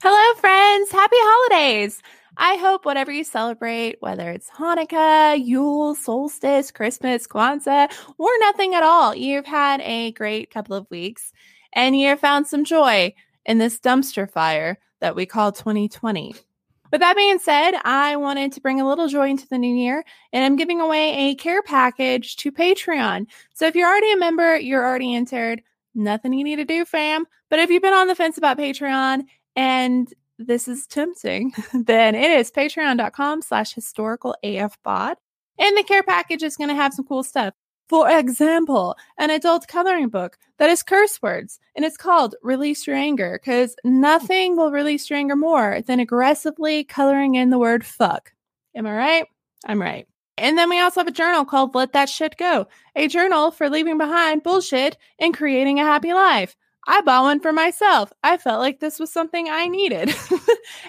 Hello, friends. Happy holidays. I hope whatever you celebrate, whether it's Hanukkah, Yule, Solstice, Christmas, Kwanzaa, or nothing at all, you've had a great couple of weeks and you've found some joy in this dumpster fire that we call 2020. With that being said, I wanted to bring a little joy into the new year, and I'm giving away a care package to Patreon. So if you're already a member, you're already entered. Nothing you need to do, fam. But if you've been on the fence about Patreon and this is tempting, then it is patreon.com/historicalafpod. And the care package is going to have some cool stuff. For example, an adult coloring book that is curse words, and it's called Release Your Anger, because nothing will release your anger more than aggressively coloring in the word fuck. Am I right? I'm right. And then we also have a journal called Let That Shit Go, a journal for leaving behind bullshit and creating a happy life. I bought one for myself. I felt like this was something I needed. I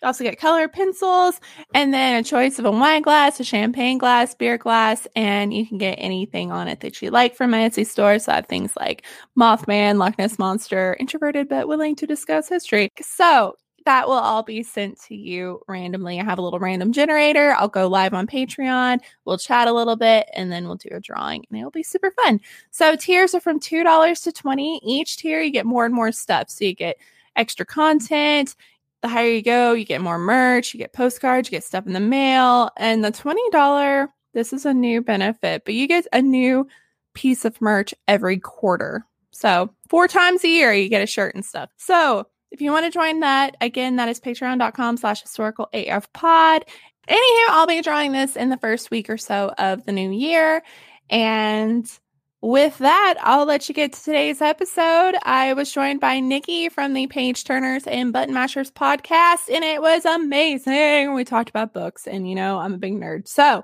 also get color pencils and then a choice of a wine glass, a champagne glass, beer glass, and you can get anything on it that you like from my Etsy store. So I have things like Mothman, Loch Ness Monster, introverted but willing to discuss history. So that will all be sent to you randomly. I have a little random generator. I'll go live on Patreon. We'll chat a little bit and then we'll do a drawing and it'll be super fun. So tiers are from $2 to $20. Each tier you get more and more stuff. So you get extra content. The higher you go, you get more merch, you get postcards, you get stuff in the mail. And the $20, this is a new benefit, but you get a new piece of merch every quarter. So 4 times a year you get a shirt and stuff. So if you want to join that, again, that is patreon.com/historicalafpod. Anywho, I'll be drawing this in the first week or so of the new year. And with that, I'll let you get to today's episode. I was joined by Nikki from the Page Turners and Button Mashers podcast, and it was amazing. We talked about books, and you know, I'm a big nerd. So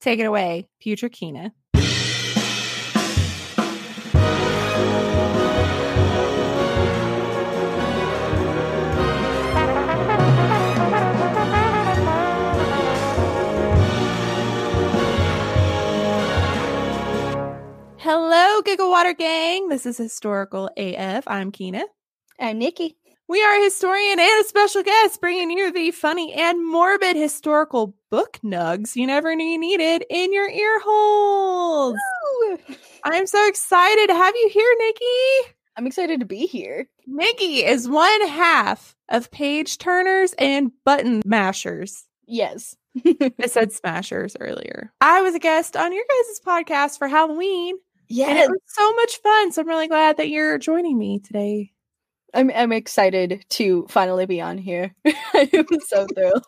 take it away, future Kina. Hello, Giggle Water Gang. This is Historical AF. I'm Kina. I'm Nikki. We are a historian and a special guest bringing you the funny and morbid historical book nugs you never knew you needed in your ear holes. Woo! I'm so excited to have you here, Nikki. I'm excited to be here. Nikki is one half of Page Turners and Button Mashers. Yes. I said smashers earlier. I was a guest on your guys' podcast for Halloween. Yeah, and it was so much fun. So I'm really glad that you're joining me today. I'm excited to finally be on here. I'm so thrilled.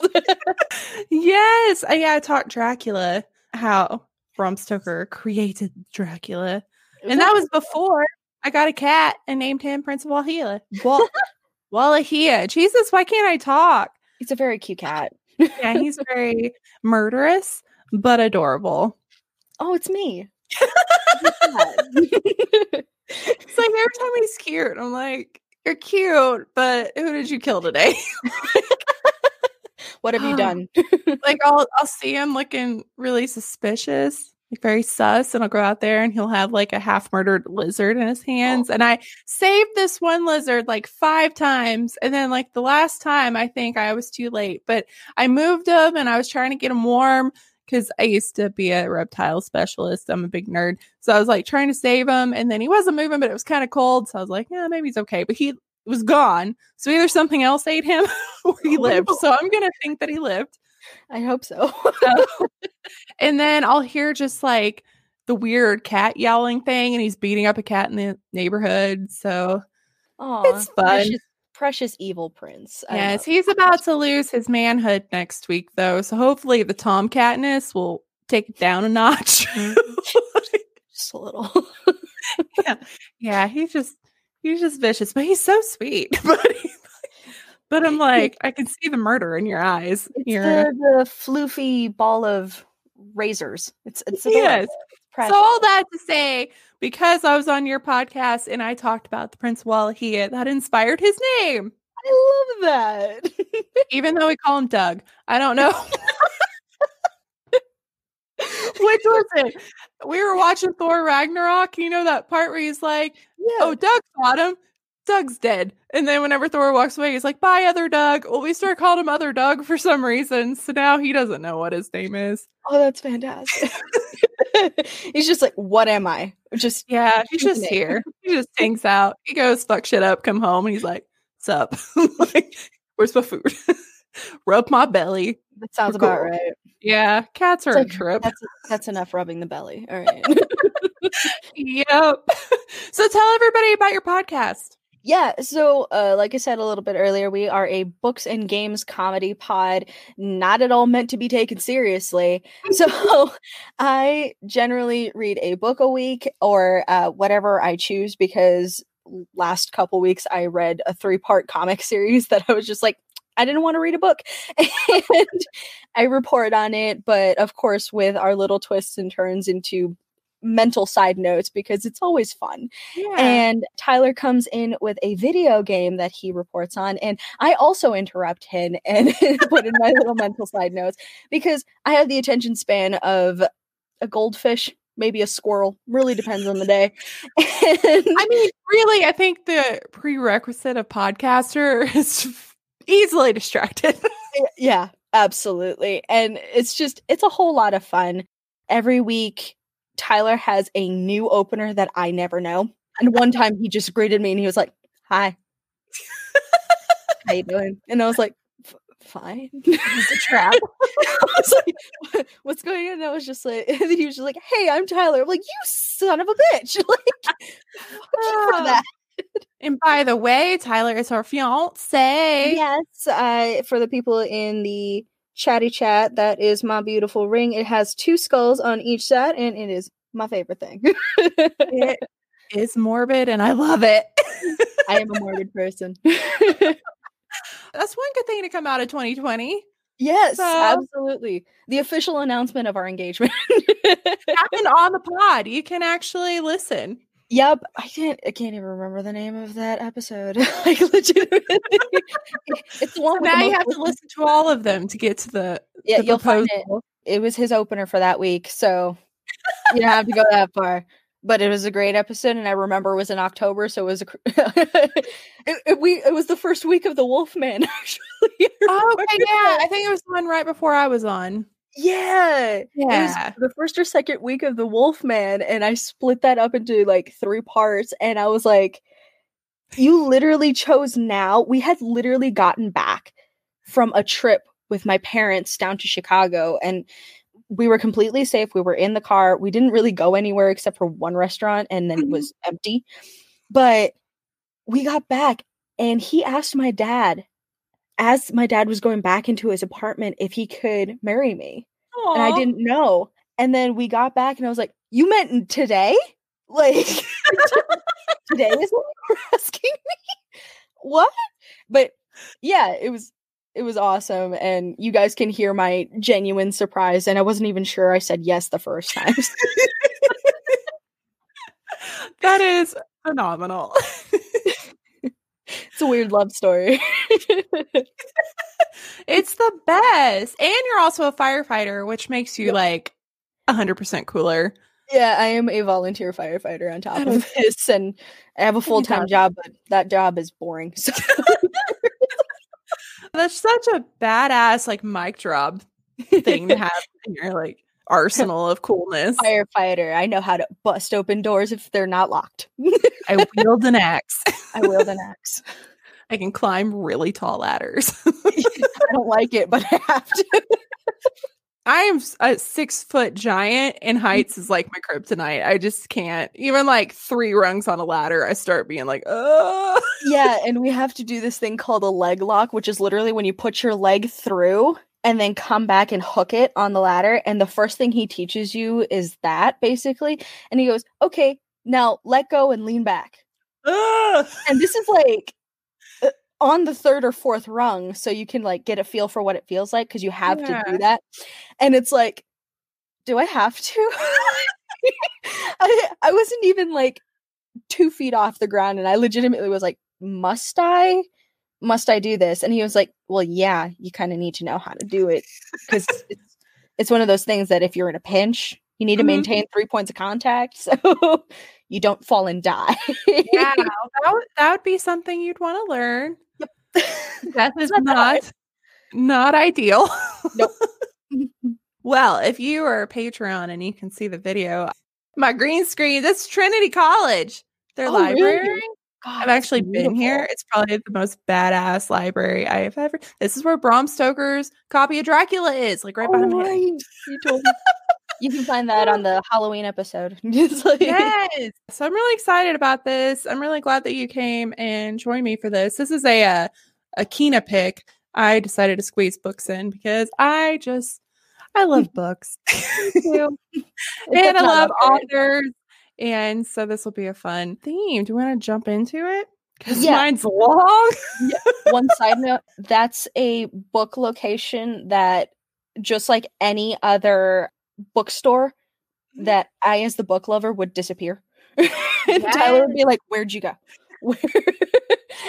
Yes, I taught Dracula how Bram Stoker created Dracula, and that was before I got a cat and named him Prince of Wallachia. Wallachia. Jesus, why can't I talk? It's a very cute cat. Yeah, he's very murderous but adorable. Oh, it's me. It's like every time he's cute, I'm like, you're cute, but who did you kill today? What have you done? Like I'll see him looking really suspicious, like very sus, and I'll go out there and he'll have like a half murdered lizard in his hands. Oh. And I saved this one lizard like 5 times, and then like the last time I think I was too late, but I moved him and I was trying to get him warm. Because I used to be a reptile specialist. I'm a big nerd. So I was like trying to save him. And then he wasn't moving, but it was kind of cold. So I was like, yeah, maybe he's okay. But he was gone. So either something else ate him or he lived. So I'm going to think that he lived. I hope so. And then I'll hear just like the weird cat yowling thing. And he's beating up a cat in the neighborhood. So it's fun. Precious evil prince. Yes, he's about to lose his manhood next week, though. So hopefully the tomcatness will take it down a notch. Just a little. Yeah, he's just vicious, but he's so sweet. But I'm like, I can see the murder in your eyes. It's the floofy ball of razors. It's yes. So all that to say, because I was on your podcast and I talked about the Prince of Wallachia, that inspired his name. I love that. Even though we call him Doug. I don't know. Which was it? We were watching Thor Ragnarok. You know that part where he's like, yeah. Oh, Doug got him. Doug's dead. And then whenever Thor walks away, he's like, bye, Other Doug. Well, we start calling him Other Doug for some reason. So now he doesn't know what his name is. Oh, that's fantastic. He's just like, what am I? Just yeah, he's just here. He just hangs out. He goes, fuck shit up, come home. And he's like, sup? Like, where's my food? Rub my belly. That sounds cool. About right. Yeah, cats are like, a trip. That's enough rubbing the belly. All right. Yep. So tell everybody about your podcast. Yeah, so like I said a little bit earlier, we are a books and games comedy pod, not at all meant to be taken seriously. So I generally read a book a week or whatever I choose, because last couple weeks I read a 3-part comic series that I was just like, I didn't want to read a book. And I report on it, but of course with our little twists and turns into mental side notes, because it's always fun. Yeah. And Tyler comes in with a video game that he reports on, and I also interrupt him and put in my little mental side notes, because I have the attention span of a goldfish, maybe a squirrel, really depends on the day. And I mean, really, I think the prerequisite of podcaster is easily distracted. Yeah, absolutely. And it's a whole lot of fun. Every week Tyler has a new opener that I never know. And one time he just greeted me and he was like, hi. How you doing? And I was like, fine. It's a trap. I was like, what's going on? And I was just like, and then he was just like, hey, I'm Tyler. I'm like, you son of a bitch. Like, for that. And by the way, Tyler is our fiance. Yes. For the people in the chatty chat, that is my beautiful ring. It has 2 skulls on each side, and it is my favorite thing. It is morbid, and I love it. I am a morbid person. That's one good thing to come out of 2020. Yes, so, absolutely. The official announcement of our engagement happened on the pod. You can actually listen. Yep, I can't even remember the name of that episode. Like, legitimately, it's the one. So now you have to listen to all of them to get to the. Yeah, you'll find it. It was his opener for that week, so you don't have to go that far. But it was a great episode, and I remember it was in October, so it was it was the first week of the Wolfman, actually. Oh, okay, yeah, I think it was the one right before I was on. Yeah. It was the first or second week of the Wolfman, and I split that up into like 3 parts, and I was like, you literally chose now. We had literally gotten back from a trip with my parents down to Chicago, and we were completely safe. We were in the car. We didn't really go anywhere except for one restaurant, and then it was empty. But we got back, and he asked my dad, as my dad was going back into his apartment, if he could marry me. Aww. And I didn't know. And then we got back and I was like, you meant today? Like, today is what you're asking me? What? But yeah, it was awesome. And you guys can hear my genuine surprise. And I wasn't even sure I said yes the first time. That is phenomenal. It's a weird love story. It's the best. And you're also a firefighter, which makes you like 100% cooler. Yeah, I am a volunteer firefighter on top of this. And I have a full-time job, but that job is boring. So. That's such a badass, like, mic drop thing to have in your, like, arsenal of coolness. Firefighter. I know how to bust open doors if they're not locked. I wield an axe. I can climb really tall ladders. I don't like it, but I have to. I am a 6-foot giant, and heights is like my kryptonite. I just can't. Even like 3 rungs on a ladder, I start being like, oh. Yeah, and we have to do this thing called a leg lock, which is literally when you put your leg through and then come back and hook it on the ladder. And the first thing he teaches you is that, basically. And he goes, okay, now let go and lean back. And this is like on the 3rd or 4th rung, so you can like get a feel for what it feels like, because you have to do that. And it's like, do I have to? I wasn't even like 2 feet off the ground, and I legitimately was like, must I do this? And he was like, well, yeah, you kind of need to know how to do it, because it's one of those things that if you're in a pinch, You need to maintain 3 points of contact so you don't fall and die. Yeah, that would be something you'd want to learn. Yep. Death is not ideal. Nope. Well, if you are a Patreon and you can see the video, my green screen, that's Trinity College, their library. Really? God, I've actually been here. It's probably the most badass library I have ever. This is where Bram Stoker's copy of Dracula is, like right behind my head. You told me. You can find that on the Halloween episode. Yes. So I'm really excited about this. I'm really glad that you came and joined me for this. This is a Kina pick. I decided to squeeze books in because I love books. And I love authors. And so this will be a fun theme. Do we want to jump into it? Because mine's long. One side note, that's a book location that, just like any other bookstore, that I, as the book lover, would disappear. And Tyler would be like, "Where'd you go?"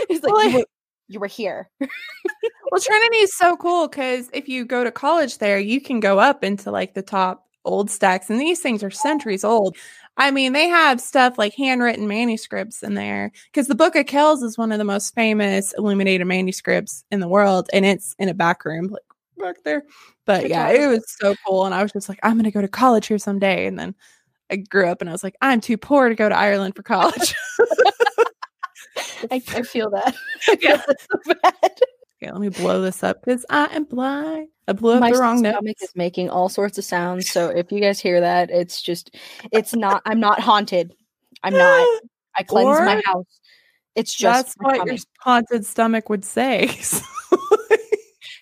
He's like, you were here. Well, Trinity is so cool because if you go to college there, you can go up into like the top old stacks, and these things are centuries old. I mean, they have stuff like handwritten manuscripts in there because the Book of Kells is one of the most famous illuminated manuscripts in the world, and it's in a back room like back there. But yeah, it was so cool, and I was just like, I'm gonna go to college here someday. And then I grew up and I was like, I'm too poor to go to Ireland for college. I feel that. I feel that so bad. Okay, let me blow this up because I am blind. I blew up the wrong note. My stomach is making all sorts of sounds, so if you guys hear that, it's just, it's not. I'm not haunted. I'm not. I cleanse my house. It's just that's what your haunted stomach would say.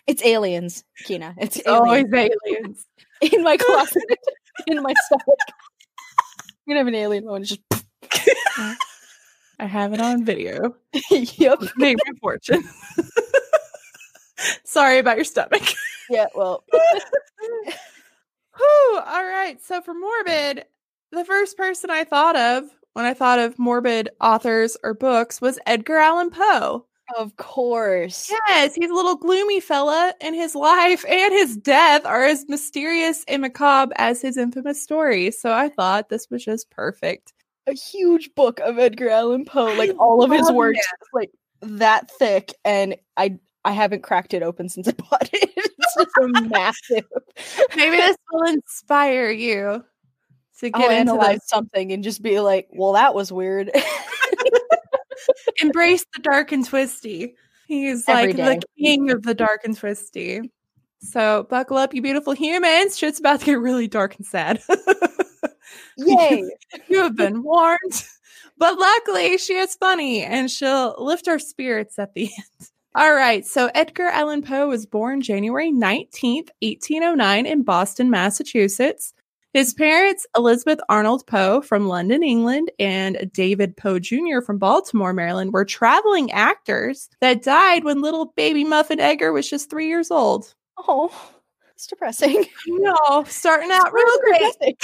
It's aliens, Kina. It's always aliens in my closet, in my stomach. I'm gonna have an alien one. Just. I have it on video. Yep, made my fortune. Sorry about your stomach. Yeah, well. Whew, all right. So for morbid, the first person I thought of when I thought of morbid authors or books was Edgar Allan Poe. Of course. Yes, he's a little gloomy fella, and his life and his death are as mysterious and macabre as his infamous stories. So I thought this was just perfect. A huge book of Edgar Allan Poe, like all of his works, like that thick, and I haven't cracked it open since I bought it. It's just a massive. Maybe this will inspire you to get into something and just be like, well, that was weird. Embrace the dark and twisty. He's like the king of the dark and twisty. So buckle up, you beautiful humans. Shit's about to get really dark and sad. Yay. You have been warned. But luckily, she is funny and she'll lift our spirits at the end. All right, so Edgar Allan Poe was born January 19th, 1809 in Boston, Massachusetts. His parents, Elizabeth Arnold Poe from London, England, and David Poe Jr. from Baltimore, Maryland, were traveling actors that died when little baby Muffin Edgar was just 3 years old. Oh, it's depressing. No, starting out real great.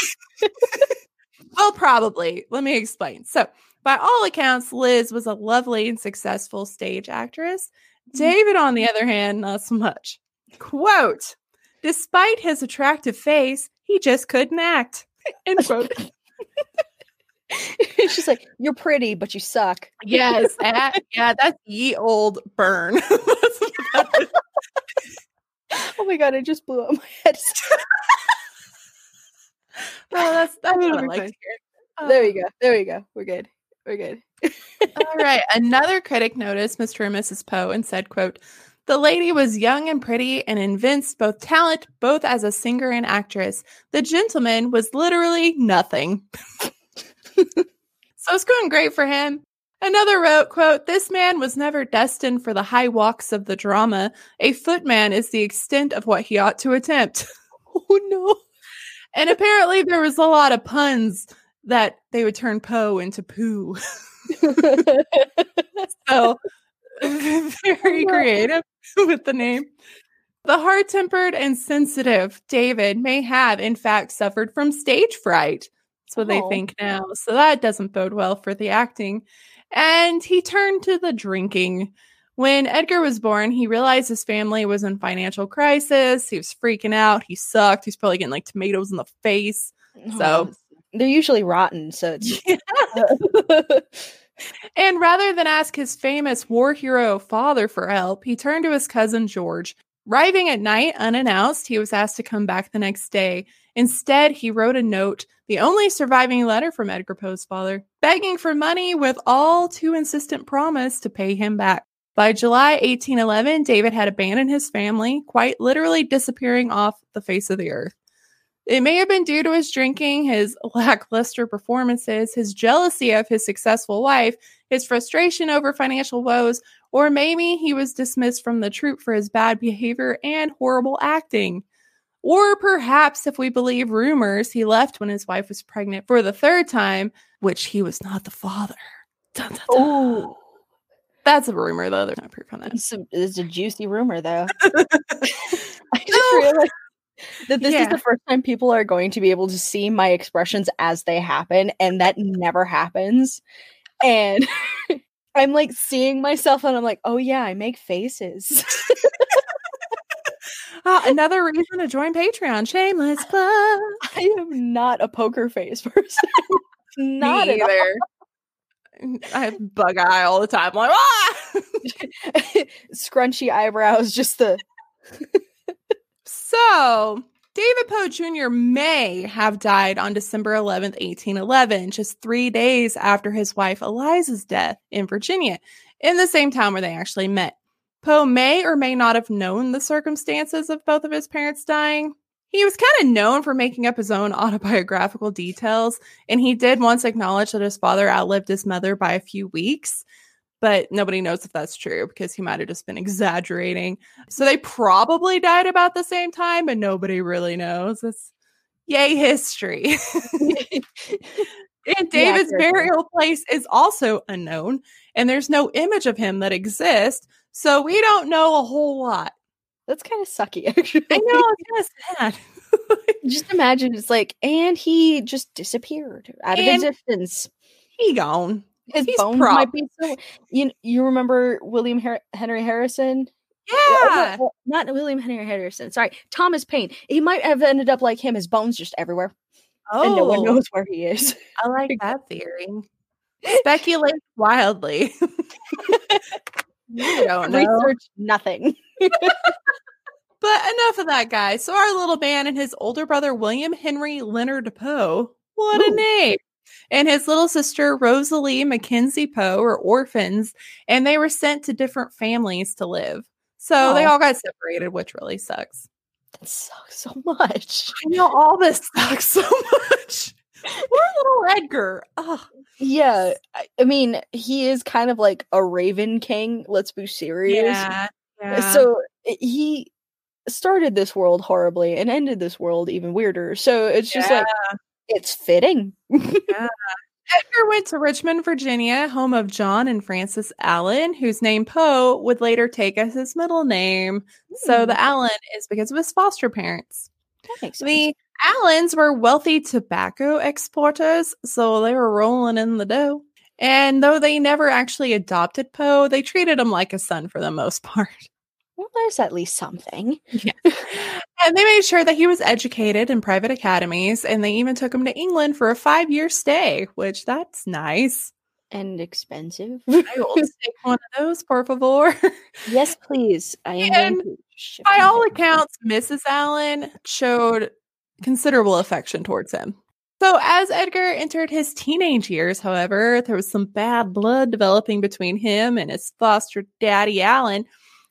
Well, probably. Let me explain. So, by all accounts, Liz was a lovely and successful stage actress. David, on the other hand, not so much. Quote, despite his attractive face, he just couldn't act. End quote. She's like, you're pretty, but you suck. Yes. That's ye old burn. Oh my God, I just blew up my head. That's what I like to hear. There we go. We're good. All right. Another critic noticed Mr. and Mrs. Poe and said, quote, the lady was young and pretty and evinced both talent, both as a singer and actress. The gentleman was literally nothing. So it's going great for him. Another wrote, quote, this man was never destined for the high walks of the drama. A footman is the extent of what he ought to attempt. Oh, no. And apparently there was a lot of puns that they would turn Poe into poo. So very creative with the name. The hard-tempered and sensitive David may have, in fact, suffered from stage fright. That's what they think now. So that doesn't bode well for the acting. And he turned to the drinking. When Edgar was born, he realized his family was in financial crisis. He was freaking out. He sucked. He's probably getting like tomatoes in the face. So they're usually rotten. So it's. And rather than ask his famous war hero father for help, he turned to his cousin George. Arriving at night unannounced, he was asked to come back the next day. Instead, he wrote a note, the only surviving letter from Edgar Poe's father, begging for money with all too insistent promise to pay him back. By July 1811, David had abandoned his family, quite literally disappearing off the face of the earth. It may have been due to his drinking, his lackluster performances, his jealousy of his successful wife, his frustration over financial woes, or maybe he was dismissed from the troupe for his bad behavior and horrible acting. Or perhaps, if we believe rumors, he left when his wife was pregnant for the third time, which he was not the father. Dun, dun, dun. Oh, that's a rumor, though. There's not proof on that. It's a juicy rumor, though. I just realized that this is the first time people are going to be able to see my expressions as they happen, and that never happens. And I'm like seeing myself, and I'm like, oh yeah, I make faces. Another reason to join Patreon. Shameless plug. I am not a poker face person. Not either. I have bug eye all the time. I'm like, scrunchy eyebrows, just the. So, David Poe Jr. may have died on December 11th, 1811, just 3 days after his wife Eliza's death in Virginia, in the same town where they actually met. Poe may or may not have known the circumstances of both of his parents dying. He was kind of known for making up his own autobiographical details, and he did once acknowledge that his father outlived his mother by a few weeks. But nobody knows if that's true because he might have just been exaggerating. So they probably died about the same time, but nobody really knows. It's yay history. And David's burial place is also unknown, and there's no image of him that exists. So we don't know a whole lot. That's kind of sucky, actually. I know, it's kind of sad. Just imagine, it's like, and he just disappeared out of existence. He gone. His bones might be so. You remember William Henry Harrison? Yeah. Not William Henry Harrison. Sorry, Thomas Paine. He might have ended up like him. His bones just everywhere. Oh. And no one knows where he is. I like that theory. Speculate wildly. You don't know. Research nothing. But enough of that, guys. So our little man and his older brother, William Henry Leonard Poe. What a name. And his little sister, Rosalie Mackenzie Poe, were orphans, and they were sent to different families to live. So they all got separated, which really sucks. That sucks so much. I know, all this sucks so much. Poor little Edgar. Oh. Yeah. I mean, he is kind of like a Raven King. Let's be serious. Yeah. So he started this world horribly and ended this world even weirder. So it's just like, it's fitting. Edgar went to Richmond, Virginia, home of John and Francis Allen, whose name Poe would later take as his middle name. So the Allen is because of his foster parents. That makes sense. The Allens were wealthy tobacco exporters, so they were rolling in the dough. And though they never actually adopted Poe, they treated him like a son for the most part. Well, there's at least something. And they made sure that he was educated in private academies, and they even took him to England for a 5-year stay, which that's nice. And expensive. I will take one of those, por favor. Yes, please. I am. And by all accounts, Mrs. Allen showed considerable affection towards him. So as Edgar entered his teenage years, however, there was some bad blood developing between him and his foster daddy, Allen.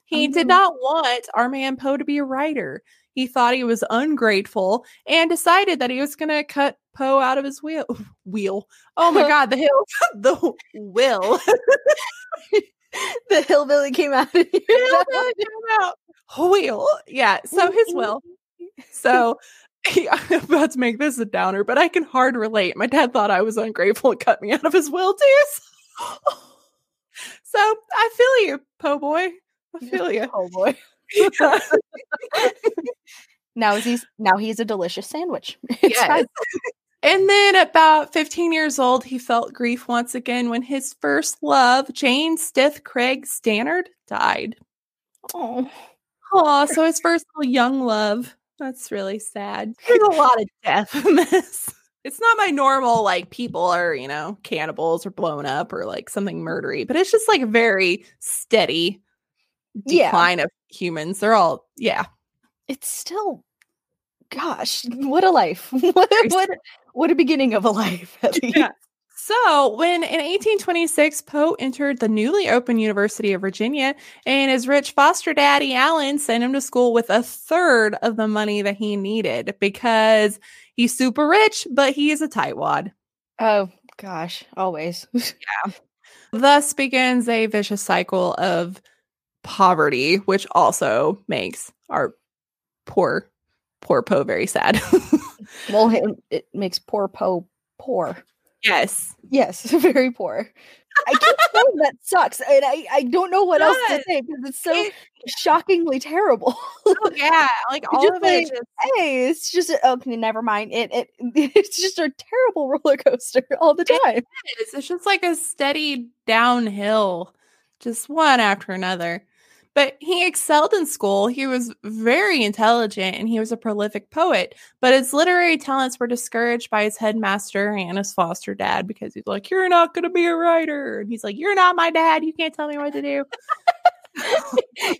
He did not want our man Poe to be a writer. He thought he was ungrateful and decided that he was going to cut Poe out of his wheel. Oh my God, the hillbilly came out. The hillbilly came out. Wheel. Yeah. So his will. So I'm about to make this a downer, but I can hard relate. My dad thought I was ungrateful and cut me out of his will too. So I feel you, Poe boy. I feel you. Oh boy. Now he's a delicious sandwich. Yes. And then about 15 years old, he felt grief once again when his first love, Jane Stith Craig Stannard, died. Oh, so his first little young love That's really sad. There's a lot of death in this. It's not my normal, like, people are, you know, cannibals or blown up or, like, something murdery. But it's just, like, very steady decline of humans. They're all, It's still, gosh, what a life. What a beginning of a life. Yeah. So when in 1826, Poe entered the newly opened University of Virginia, and his rich foster daddy, Allen, sent him to school with a third of the money that he needed because he's super rich, but he is a tightwad. Oh, gosh. Always. Yeah. Thus begins a vicious cycle of poverty, which also makes our poor Poe very sad. Well, it makes poor Poe poor. Yes, very poor. I can't say that sucks. And I don't know what else to say because it's so shockingly terrible. Oh, yeah, like all just of it. Hey, it's just okay. Never mind. It's just a terrible roller coaster all the time. It is. It's just like a steady downhill, just one after another. But he excelled in school. He was very intelligent and he was a prolific poet. But his literary talents were discouraged by his headmaster and his foster dad because he's like, "You're not going to be a writer." And he's like, "You're not my dad. You can't tell me what to do."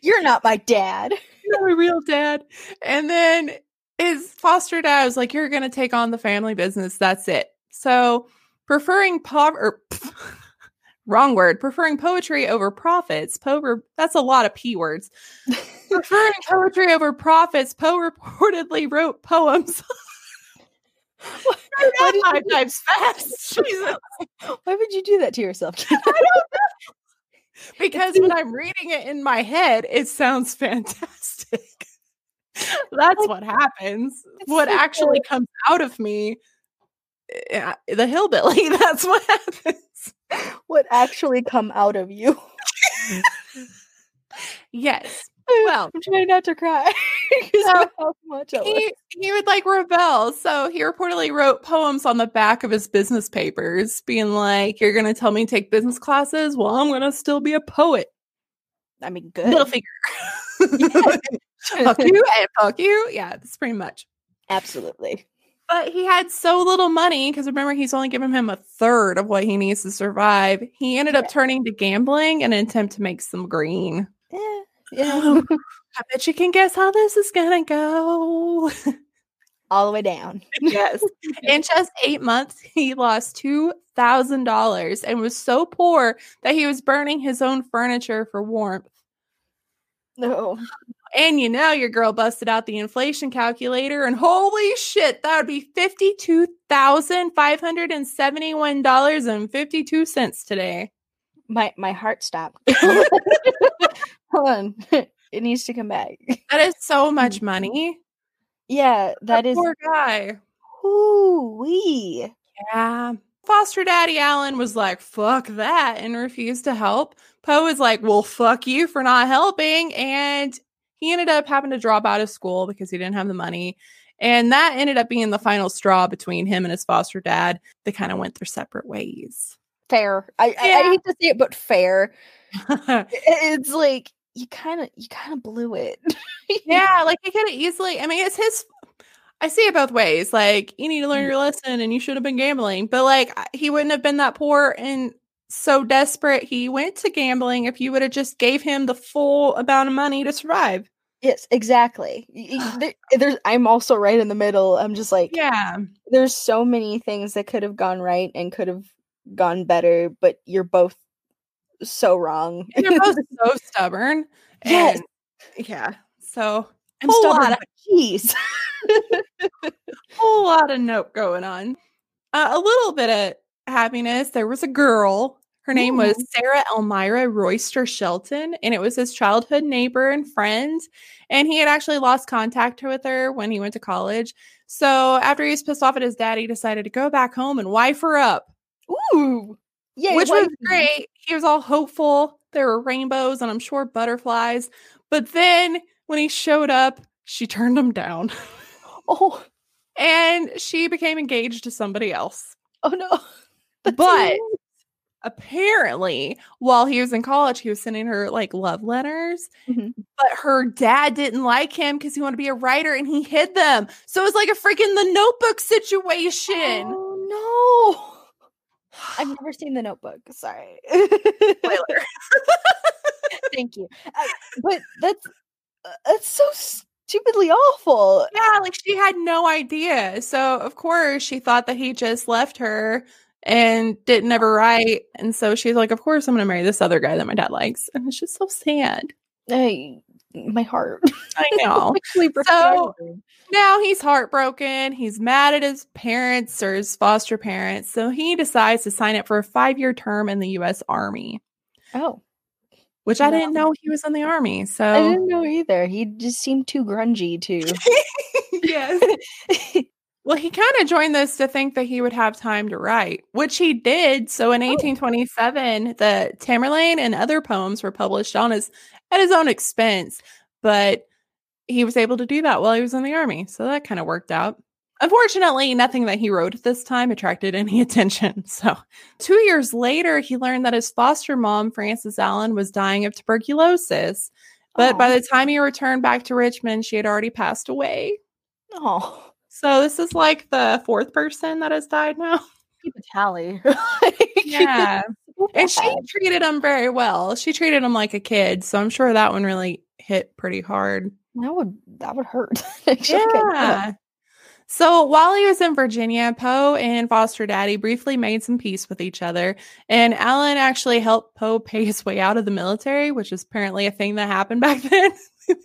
You're not my dad. You're not a real dad. And then his foster dad was like, "You're going to take on the family business. That's it." So preferring poetry over profits, that's a lot of P words. Preferring poetry over profits, Poe reportedly wrote poems. Five times fast. Jesus. Why would you do that to yourself? I don't know. Because when I'm reading it in my head, it sounds fantastic. That's what happens. What actually comes out of me, the hillbilly, that's what happens. What actually come out of you? Yes. Well, I'm trying not to cry. He would like rebel. So he reportedly wrote poems on the back of his business papers, being like, "You're going to tell me to take business classes? Well, I'm going to still be a poet." I mean, good. Little finger. Fuck you and fuck you. Yeah, that's pretty much. Absolutely. But he had so little money, because remember, he's only given him a third of what he needs to survive. He ended up turning to gambling in an attempt to make some green. Yeah. I bet you can guess how this is going to go. All the way down. Yes. In just 8 months, he lost $2,000 and was so poor that he was burning his own furniture for warmth. No. And you know your girl busted out the inflation calculator, and holy shit, that would be $52,571.52 today. My heart stopped. Hold on. It needs to come back. That is so much money. Yeah, that is. Poor guy. Ooh-wee. Yeah. Foster daddy Allen was like, "Fuck that," and refused to help. Poe was like, "Well, fuck you for not helping," and he ended up having to drop out of school because he didn't have the money. And that ended up being the final straw between him and his foster dad. They kind of went their separate ways. Fair. I hate to say it, but fair. It's like, you kind of blew it. Yeah. Like, he could have easily, I mean, it's his, I see it both ways. Like, you need to learn your lesson and you should have been gambling, but like, he wouldn't have been that poor and so desperate he went to gambling if you would have just gave him the full amount of money to survive. Yes, exactly. I'm also right in the middle. I'm just like, yeah, there's so many things that could have gone right and could have gone better, but you're both so wrong. And you're both so stubborn. Yes. Yeah. So I'm stubborn. Jeez. Whole lot of nope going on. A little bit of happiness. There was a girl. Her name was Sarah Elmira Royster Shelton, and it was his childhood neighbor and friend. And he had actually lost contact with her when he went to college. So after he was pissed off at his dad, he decided to go back home and wife her up. Ooh, yeah, which was great. He was all hopeful. There were rainbows and I'm sure butterflies. But then when he showed up, she turned him down. Oh, and she became engaged to somebody else. Oh no. But apparently while he was in college, he was sending her like love letters, but her dad didn't like him because he wanted to be a writer and he hid them. So it was like a freaking The Notebook situation. Oh, no. I've never seen The Notebook. Sorry. Spoiler. Thank you. But that's so stupidly awful. Yeah, like she had no idea. So of course she thought that he just left her and didn't ever write. And so she's like, of course I'm going to marry this other guy that my dad likes. And it's just so sad. My heart. I know. So now he's heartbroken. He's mad at his parents or his foster parents. So he decides to sign up for a 5-year term in the U.S. Army. Oh. Which I didn't know he was in the Army. So I didn't know either. He just seemed too grungy too. Yes. Well, he kind of joined this to think that he would have time to write, which he did. So in 1827, the Tamerlane and other poems were published on his at his own expense. But he was able to do that while he was in the Army. So that kind of worked out. Unfortunately, nothing that he wrote at this time attracted any attention. So 2 years later, he learned that his foster mom, Francis Allen, was dying of tuberculosis. But by the time he returned back to Richmond, she had already passed away. Oh. So this is like the fourth person that has died now. Keep a tally. Yeah. And she treated him very well. She treated him like a kid. So I'm sure that one really hit pretty hard. That would hurt. Yeah. So while he was in Virginia, Poe and Foster Daddy briefly made some peace with each other. And Allen actually helped Poe pay his way out of the military, which is apparently a thing that happened back then.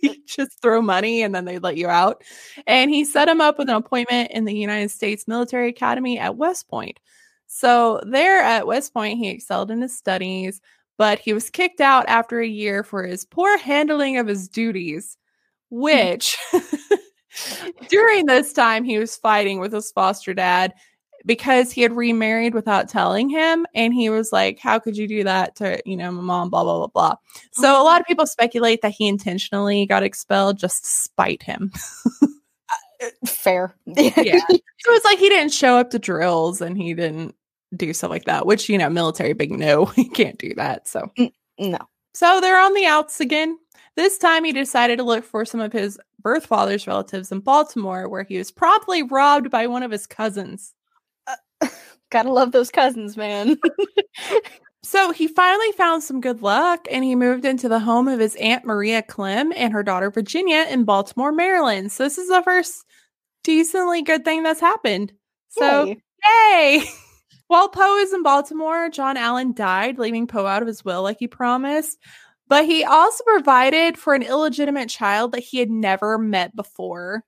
You just throw money and then they let you out. And he set him up with an appointment in the United States Military Academy at West Point. So there at West Point, he excelled in his studies, but he was kicked out after a year for his poor handling of his duties, which during this time he was fighting with his foster dad because he had remarried without telling him. And he was like, how could you do that to, my mom, blah, blah, blah, blah. So a lot of people speculate that he intentionally got expelled just to spite him. Fair. Yeah. So it's like he didn't show up to drills and he didn't do stuff like that, which, military, big no, he can't do that. So no. So they're on the outs again. This time he decided to look for some of his birth father's relatives in Baltimore, where he was promptly robbed by one of his cousins. Gotta love those cousins, man. So he finally found some good luck and he moved into the home of his Aunt Maria Clem and her daughter Virginia in Baltimore, Maryland. So this is the first decently good thing that's happened. So, yay! While Poe is in Baltimore, John Allen died, leaving Poe out of his will like he promised. But he also provided for an illegitimate child that he had never met before.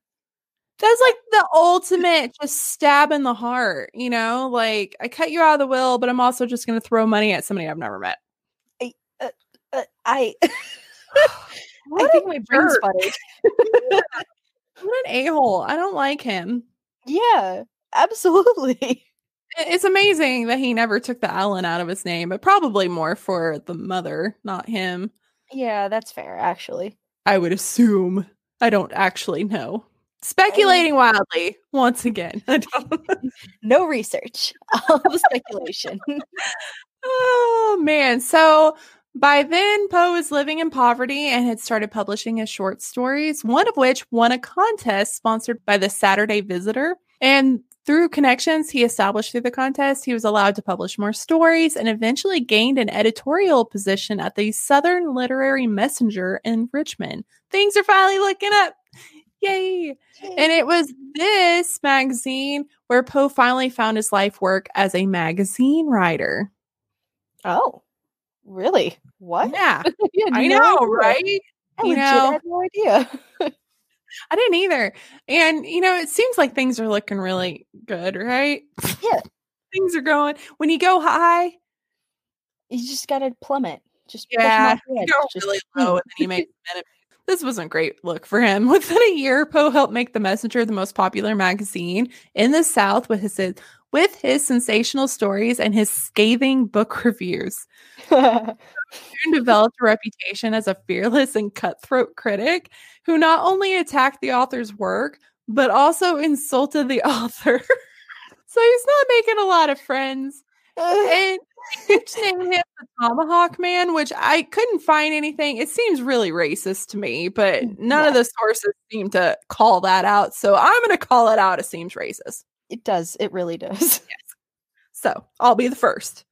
That's like the ultimate just stab in the heart, Like, I cut you out of the will, but I'm also just going to throw money at somebody I've never met. I think my brain's funny. What an a-hole. I don't like him. Yeah, absolutely. It's amazing that he never took the Allen out of his name, but probably more for the mother, not him. Yeah, that's fair, actually. I would assume. I don't actually know. Speculating wildly once again. No research, all speculation. Oh man. So by then Poe was living in poverty and had started publishing his short stories, one of which won a contest sponsored by the Saturday Visitor. And through connections he established through the contest, he was allowed to publish more stories and eventually gained an editorial position at the Southern Literary Messenger in Richmond. Things are finally looking up. Yay! And it was this magazine where Poe finally found his life work as a magazine writer. Oh, really? What? Yeah. I know, right? I had no idea. I didn't either. And, it seems like things are looking really good, right? Yeah. Things are going. When you go high, you just got to plummet. You go really low and then you make enemies. This wasn't a great look for him. Within a year, Poe helped make The Messenger the most popular magazine in the South with his sensational stories and his scathing book reviews. He developed a reputation as a fearless and cutthroat critic who not only attacked the author's work, but also insulted the author. So he's not making a lot of friends. And each name has a tomahawk man, which I couldn't find anything. It seems really racist to me, but none of the sources seem to call that out. So I'm going to call it out. It seems racist. It does. It really does. Yes. So I'll be the first.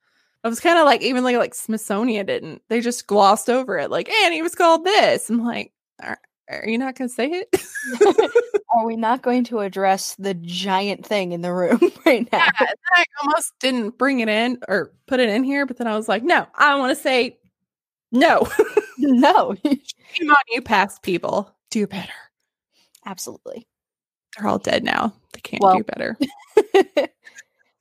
I was kind of like, even like Smithsonian didn't. They just glossed over it. Like, and he was called this. I'm like, are you not going to say it? Are we not going to address the giant thing in the room right now? Yeah, I almost didn't bring it in or put it in here, but then I was like, no, I want to say no. No. Shame on you, past people. Do better. Absolutely. They're all dead now. They can't do better.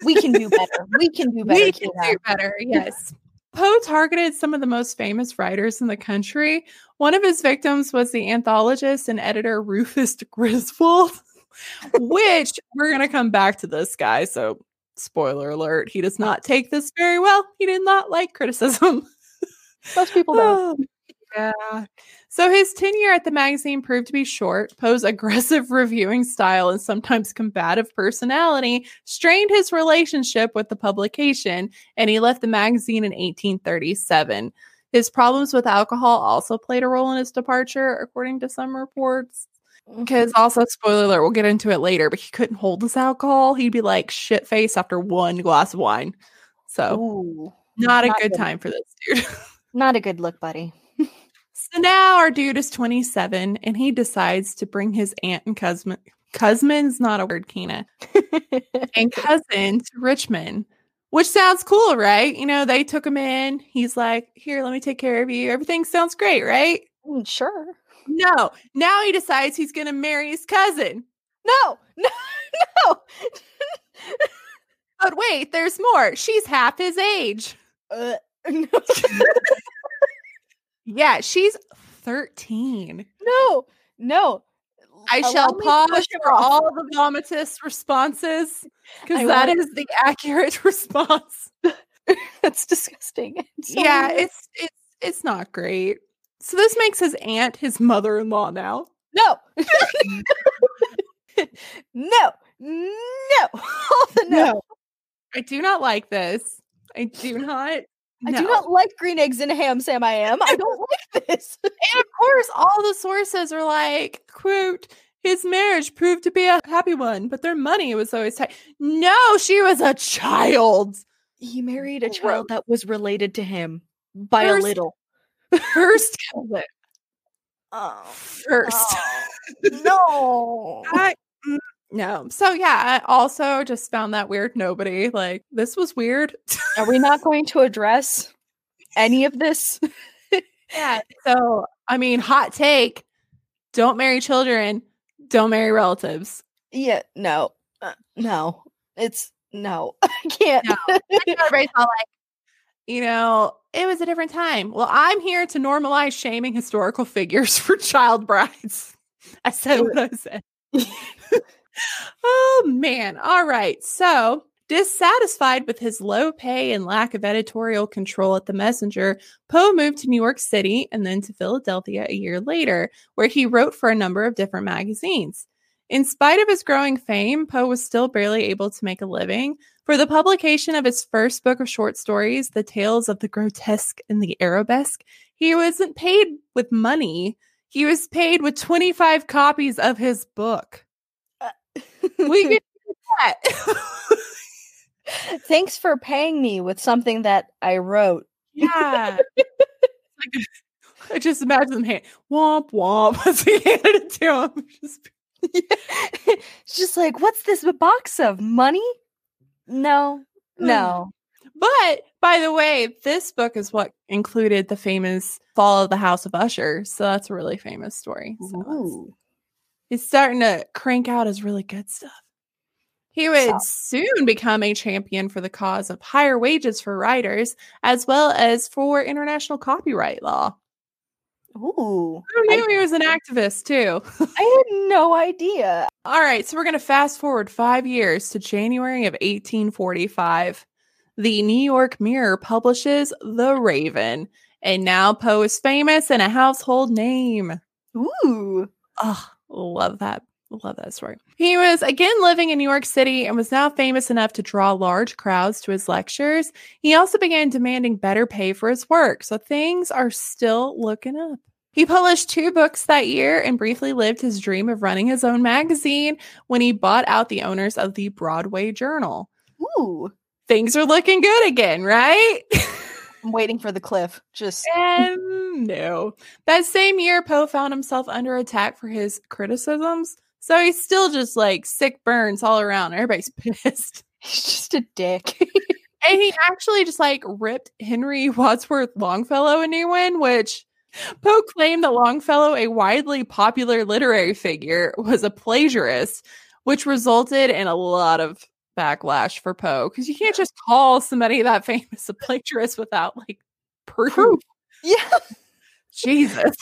We can do better. We can do better. We can do better. Yes. Poe targeted some of the most famous writers in the country. One of his victims was the anthologist and editor Rufus Griswold, which we're going to come back to this guy. So spoiler alert, he does not take this very well. He did not like criticism. Most people don't. Yeah. So his tenure at the magazine proved to be short. Poe's aggressive reviewing style and sometimes combative personality strained his relationship with the publication, and he left the magazine in 1837. His problems with alcohol also played a role in his departure, according to some reports. Because also, spoiler alert, we'll get into it later, but he couldn't hold his alcohol. He'd be like shit-faced after one glass of wine. So not a good time for this dude. Not a good look, buddy. So now our dude is 27, and he decides to bring his aunt and cousin. Cousin's not a word, Kina. And cousin to Richmond, which sounds cool, right? You know, they took him in. He's like, here, let me take care of you. Everything sounds great, right? Sure. No. Now he decides he's going to marry his cousin. No. No. No. But wait, there's more. She's half his age. No. Yeah, she's 13. No. I shall pause for all the vomitous responses because that is the accurate response. That's disgusting. It's not great. So this makes his aunt his mother-in-law now. No. No. All the no. I do not like this. I do not. No. I do not like green eggs and ham, Sam. I am. I don't like this. And of course, all the sources are like, quote, his marriage proved to be a happy one, but their money was always tight. No, she was a child. He married a child that was related to him by a little. First cousin. Oh. First. No. No. So yeah, I also just found that weird. Nobody like this was weird. Are we not going to address any of this? Yeah. So, I mean, hot take. Don't marry children. Don't marry relatives. Yeah. No. No. It's no. I can't. No. Everybody's all like, you know, it was a different time. Well, I'm here to normalize shaming historical figures for child brides. I said what I said. Oh, man. All right. So, dissatisfied with his low pay and lack of editorial control at the Messenger, Poe moved to New York City and then to Philadelphia a year later, where he wrote for a number of different magazines. In spite of his growing fame, Poe was still barely able to make a living. For the publication of his first book of short stories, The Tales of the Grotesque and the Arabesque, he wasn't paid with money. He was paid with 25 copies of his book. We can do that. Thanks for paying me with something that I wrote. Yeah. I just imagine them womp womp as we handed it to him. It's just like, what's this box of money? No. But by the way, this book is what included the famous Fall of the House of Usher. So that's a really famous story. So he's starting to crank out his really good stuff. He would soon become a champion for the cause of higher wages for writers, as well as for international copyright law. Ooh. I knew he was an activist, too. I had no idea. All right, so we're going to fast forward 5 years to January of 1845. The New York Mirror publishes The Raven, and now Poe is famous and a household name. Ooh. Ugh. Love that. Love that story. He was again living in New York City and was now famous enough to draw large crowds to his lectures. He also began demanding better pay for his work, so things are still looking up. He published 2 books that year and briefly lived his dream of running his own magazine when he bought out the owners of the Broadway Journal. Ooh. Things are looking good again, right? I'm waiting for the cliff. No. That same year, Poe found himself under attack for his criticisms. So he's still just like sick burns all around. Everybody's pissed. He's just a dick. And he actually just like ripped Henry Wadsworth Longfellow a new one, which Poe claimed that Longfellow, a widely popular literary figure, was a plagiarist, which resulted in a lot of backlash for Poe. Because you can't just call somebody that famous a plagiarist without like proof. Yeah. Jesus.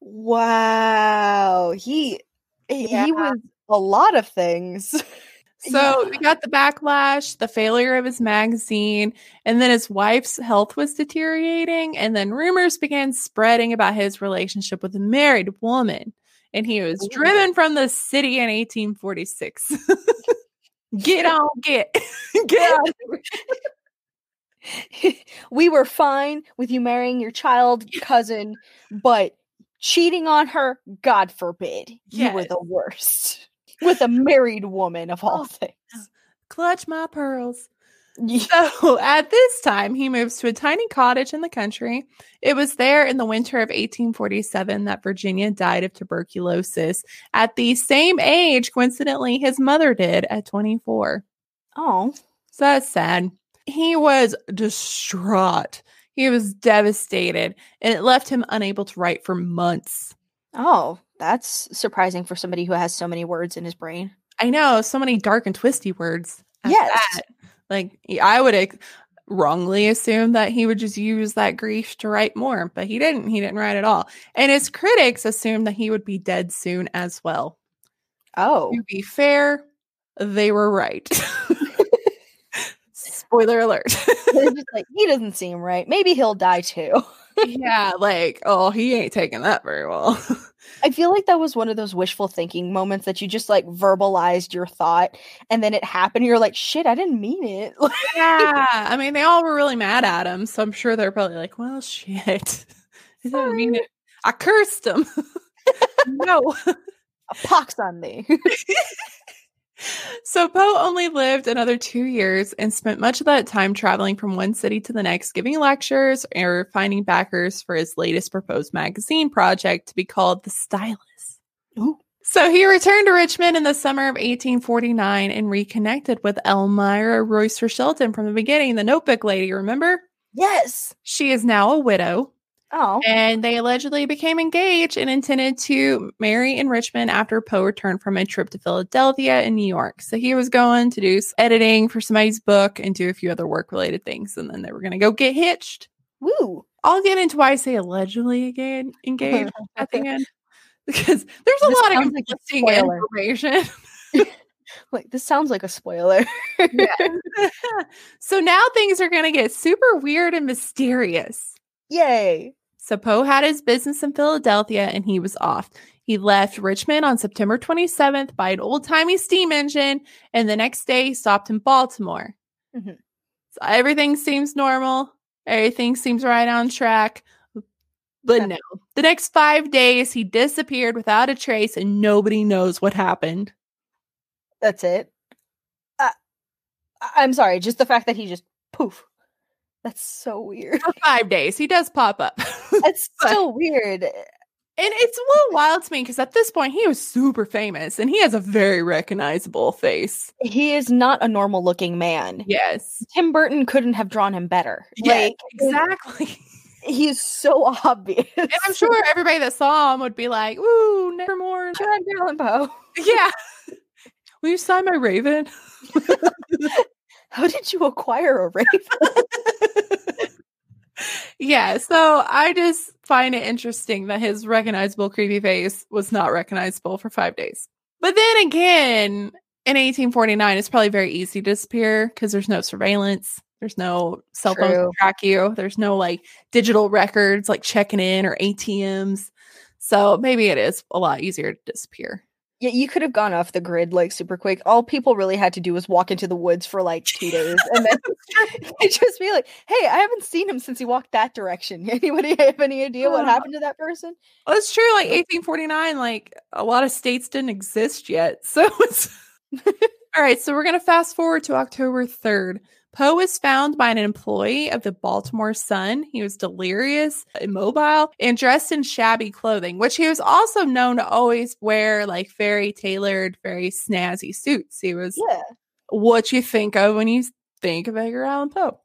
Wow, he was a lot of things. So we got the backlash, the failure of his magazine, and then his wife's health was deteriorating, and then rumors began spreading about his relationship with a married woman, and he was driven from the city in 1846. Get out. We were fine with you marrying your child cousin, but cheating on her, God forbid. Yes. You were the worst. With a married woman, of all things. Clutch my pearls. Yeah. So, at this time, he moves to a tiny cottage in the country. It was there in the winter of 1847 that Virginia died of tuberculosis. At the same age, coincidentally, his mother did at 24. Oh. So, that's sad. He was distraught. He was devastated, and it left him unable to write for months. Oh, that's surprising for somebody who has so many words in his brain. I know, so many dark and twisty words. Yes. That. Like, I would wrongly assume that he would just use that grief to write more, but he didn't. He didn't write at all. And his critics assumed that he would be dead soon as well. Oh. To be fair, they were right. Spoiler alert. They're just like, he doesn't seem right. Maybe he'll die too. Yeah, like, oh, he ain't taking that very well. I feel like that was one of those wishful thinking moments that you just like verbalized your thought and then it happened. You're like, shit, I didn't mean it. Yeah. I mean, they all were really mad at him. So I'm sure they're probably like, well, shit. I didn't mean it. I cursed him. No. A pox on thee. So Poe only lived another 2 years and spent much of that time traveling from one city to the next, giving lectures or finding backers for his latest proposed magazine project to be called The Stylus. Ooh. So he returned to Richmond in the summer of 1849 and reconnected with Elmira Royster Shelton from the beginning, the Notebook lady, remember? Yes. She is now a widow. Oh. And they allegedly became engaged and intended to marry in Richmond after Poe returned from a trip to Philadelphia and New York. So he was going to do editing for somebody's book and do a few other work-related things. And then they were going to go get hitched. Woo. I'll get into why I say allegedly engaged at the end. Because there's a lot of conflicting information. Like, this sounds like a spoiler. Yeah. So now things are going to get super weird and mysterious. Yay. So Poe had his business in Philadelphia and he was off. He left Richmond on September 27th by an old-timey steam engine, and the next day he stopped in Baltimore. Mm-hmm. So everything seems normal. Everything seems right on track. But no. The next 5 days he disappeared without a trace and nobody knows what happened. That's it. I'm sorry. Just the fact that he just poof. That's so weird. For 5 days, he does pop up. That's so weird. And it's a little wild to me because at this point, he was super famous and he has a very recognizable face. He is not a normal looking man. Yes. Tim Burton couldn't have drawn him better. Yeah, like, exactly. He's so obvious. And I'm sure everybody that saw him would be like, ooh, never more. John Allen Poe. Yeah. Will you sign my Raven? How did you acquire a Raven? Yeah, so I just find it interesting that his recognizable creepy face was not recognizable for 5 days. But then again, in 1849, it's probably very easy to disappear because there's no surveillance. There's no cell phones to track you. There's no like digital records like checking in or ATMs. So maybe it is a lot easier to disappear. Yeah, you could have gone off the grid like super quick. All people really had to do was walk into the woods for like 2 days and then just be like, hey, I haven't seen him since he walked that direction. Anybody have any idea what happened to that person? Well, it's true. Like 1849, like a lot of states didn't exist yet. So it's all right. So we're going to fast forward to October 3rd. Poe was found by an employee of the Baltimore Sun. He was delirious, immobile, and dressed in shabby clothing, which he was also known to always wear, like very tailored, very snazzy suits. He was what you think of when you think of Edgar Allan Poe.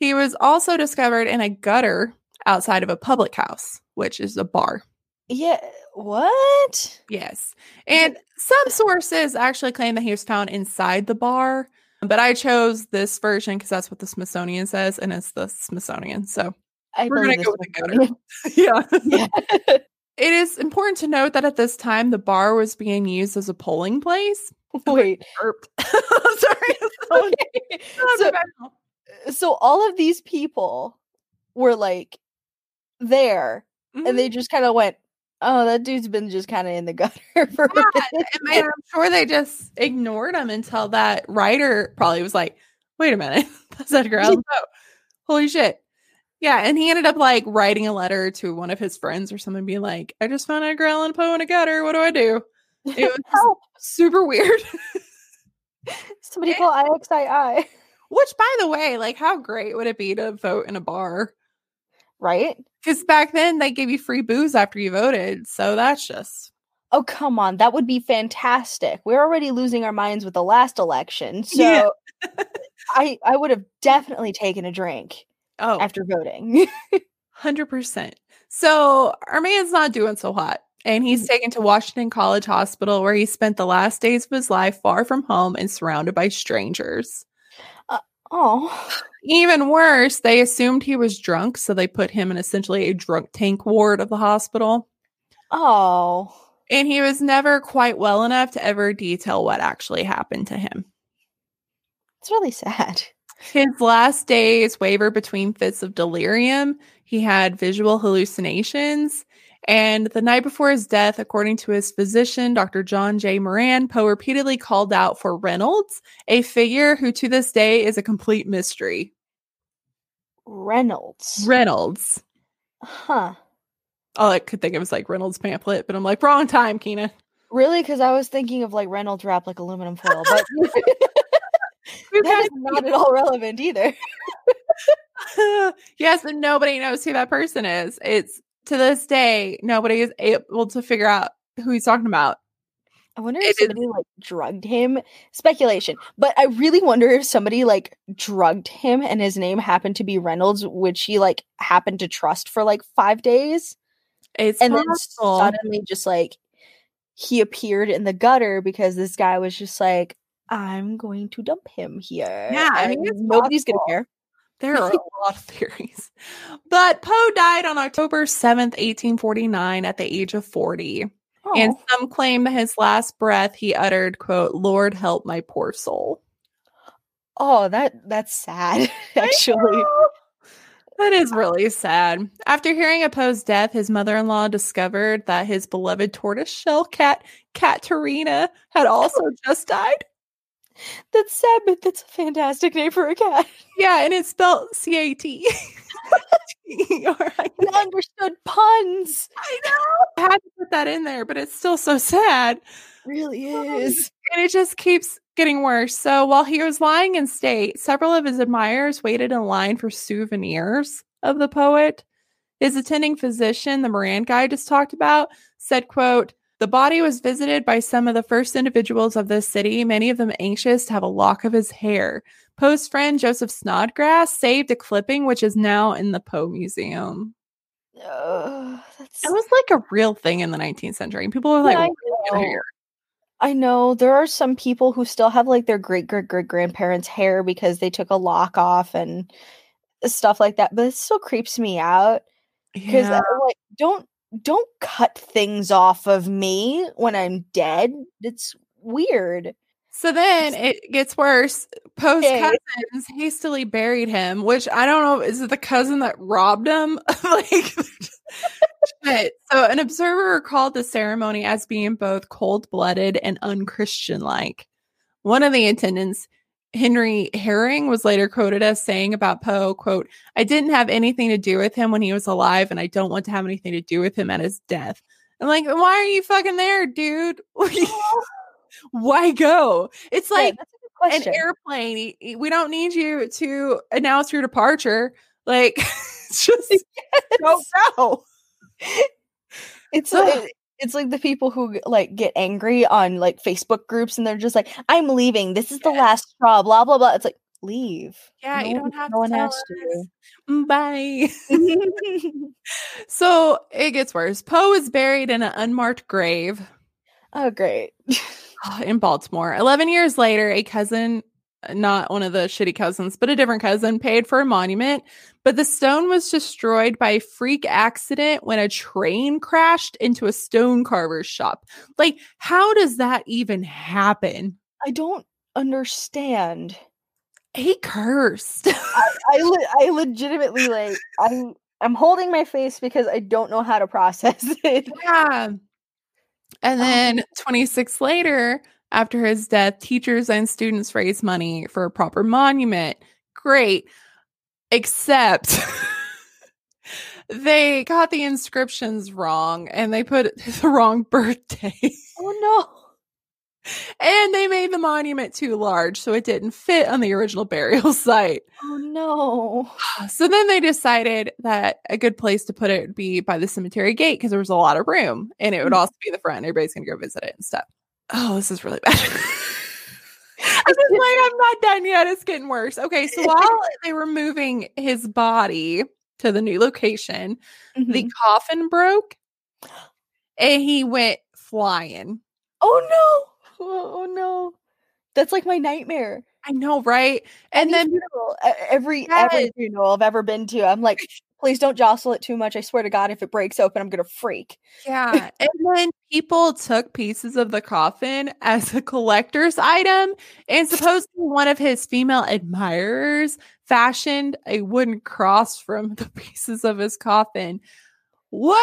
He was also discovered in a gutter outside of a public house, which is a bar. Yeah. What? Yes. And some sources actually claim that he was found inside the bar. But I chose this version because that's what the Smithsonian says, and it's the Smithsonian. So we're going to go with the gutter. Yeah. It is important to note that at this time, the bar was being used as a polling place. Wait. I'm sorry. Okay. So all of these people were like there, and they just kind of went, oh, that dude's been just kind of in the gutter for a bit. I mean, I'm sure they just ignored him until that writer probably was like, wait a minute, that's Edgar Allan Poe. Holy shit. Yeah, and he ended up like writing a letter to one of his friends or something, being like, I just found Edgar Allan Poe in a gutter. What do I do? It was super weird. Somebody call IXII. Which, by the way, like how great would it be to vote in a bar? Right? Because back then they gave you free booze after you voted. So that's just. Oh, come on. That would be fantastic. We're already losing our minds with the last election. So yeah. I would have definitely taken a drink after voting. 100%. So our man's not doing so hot. And he's taken to Washington College Hospital, where he spent the last days of his life far from home and surrounded by strangers. Oh, even worse, they assumed he was drunk, so they put him in essentially a drunk tank ward of the hospital. Oh, and he was never quite well enough to ever detail what actually happened to him. It's really sad. His last days wavered between fits of delirium. He had visual hallucinations. And the night before his death, according to his physician, Dr. John J. Moran, Poe repeatedly called out for Reynolds, a figure who to this day is a complete mystery. Reynolds. Huh. All I could think of was like Reynolds pamphlet, but I'm like, wrong time, Kina. Really? Because I was thinking of like Reynolds wrapped like aluminum foil, but that is not at all relevant either. Yes, but nobody knows who that person is. To this day, nobody is able to figure out who he's talking about. I wonder if somebody like drugged him. Speculation. But I really wonder if somebody like drugged him and his name happened to be Reynolds, which he like happened to trust for like 5 days. It's possible. Then suddenly just like he appeared in the gutter because this guy was just like, I'm going to dump him here. Yeah, I mean, nobody's going to care. There are a lot of theories. But Poe died on October 7th, 1849 at the age of 40. Oh. And some claim that his last breath he uttered, quote, Lord help my poor soul. Oh, that's sad, actually. That is really sad. After hearing of Poe's death, his mother-in-law discovered that his beloved tortoiseshell cat, Katerina, had also just died. That's sad, but that's a fantastic name for a cat. Yeah, and it's spelled C-A-T. Understood puns. I know. I had to put that in there, but it's still so sad. Really is. And it just keeps getting worse. So while he was lying in state, several of his admirers waited in line for souvenirs of the poet. His attending physician, the Moran guy just talked about, said, quote, the body was visited by some of the first individuals of this city, many of them anxious to have a lock of his hair. Poe's friend Joseph Snodgrass saved a clipping, which is now in the Poe Museum. It was like a real thing in the 19th century. And people were like, I know there are some people who still have like their great-great-great-grandparents' hair because they took a lock off and stuff like that. But it still creeps me out because like, don't cut things off of me when I'm dead. It's weird. So then it gets worse. Poe's cousins hastily buried him, which I don't know. Is it the cousin that robbed him? Like, shit. So an observer recalled the ceremony as being both cold-blooded and unchristian-like. One of the attendants, Henry Herring, was later quoted as saying about Poe, quote, "I didn't have anything to do with him when he was alive, and I don't want to have anything to do with him at his death." I'm like, why are you fucking there, dude? Why go? It's like an airplane. We don't need you to announce your departure. Like, just don't go. It's like, it's like the people who like get angry on like Facebook groups and they're just like, "I'm leaving. This is the last straw. Blah blah blah." It's like, leave. Yeah, no, you don't have to tell us. Bye. So it gets worse. Poe is buried in an unmarked grave. Oh, great. In Baltimore. 11 years later, a cousin, not one of the shitty cousins, but a different cousin, paid for a monument. But the stone was destroyed by a freak accident when a train crashed into a stone carver's shop. Like, how does that even happen? I don't understand. He cursed. I legitimately, like, I'm holding my face because I don't know how to process it. Yeah. And then 26 later, after his death, teachers and students raised money for a proper monument. Great. Except they got the inscriptions wrong and they put the wrong birthday. Oh, no. And they made the monument too large, so it didn't fit on the original burial site. Oh, no. So then they decided that a good place to put it would be by the cemetery gate because there was a lot of room. And it would also be the front. Everybody's going to go visit it and stuff. Oh, this is really bad. I'm just like, I'm not done yet. It's getting worse. Okay, so while they were moving his body to the new location, the coffin broke and he went flying. Oh, no. Oh no, that's like my nightmare. I know, right? And then funeral, every funeral I've ever been to, I'm like, please don't jostle it too much. I swear to God, if it breaks open, I'm gonna freak. Yeah. And then people took pieces of the coffin as a collector's item, and supposedly one of his female admirers fashioned a wooden cross from the pieces of his coffin. Who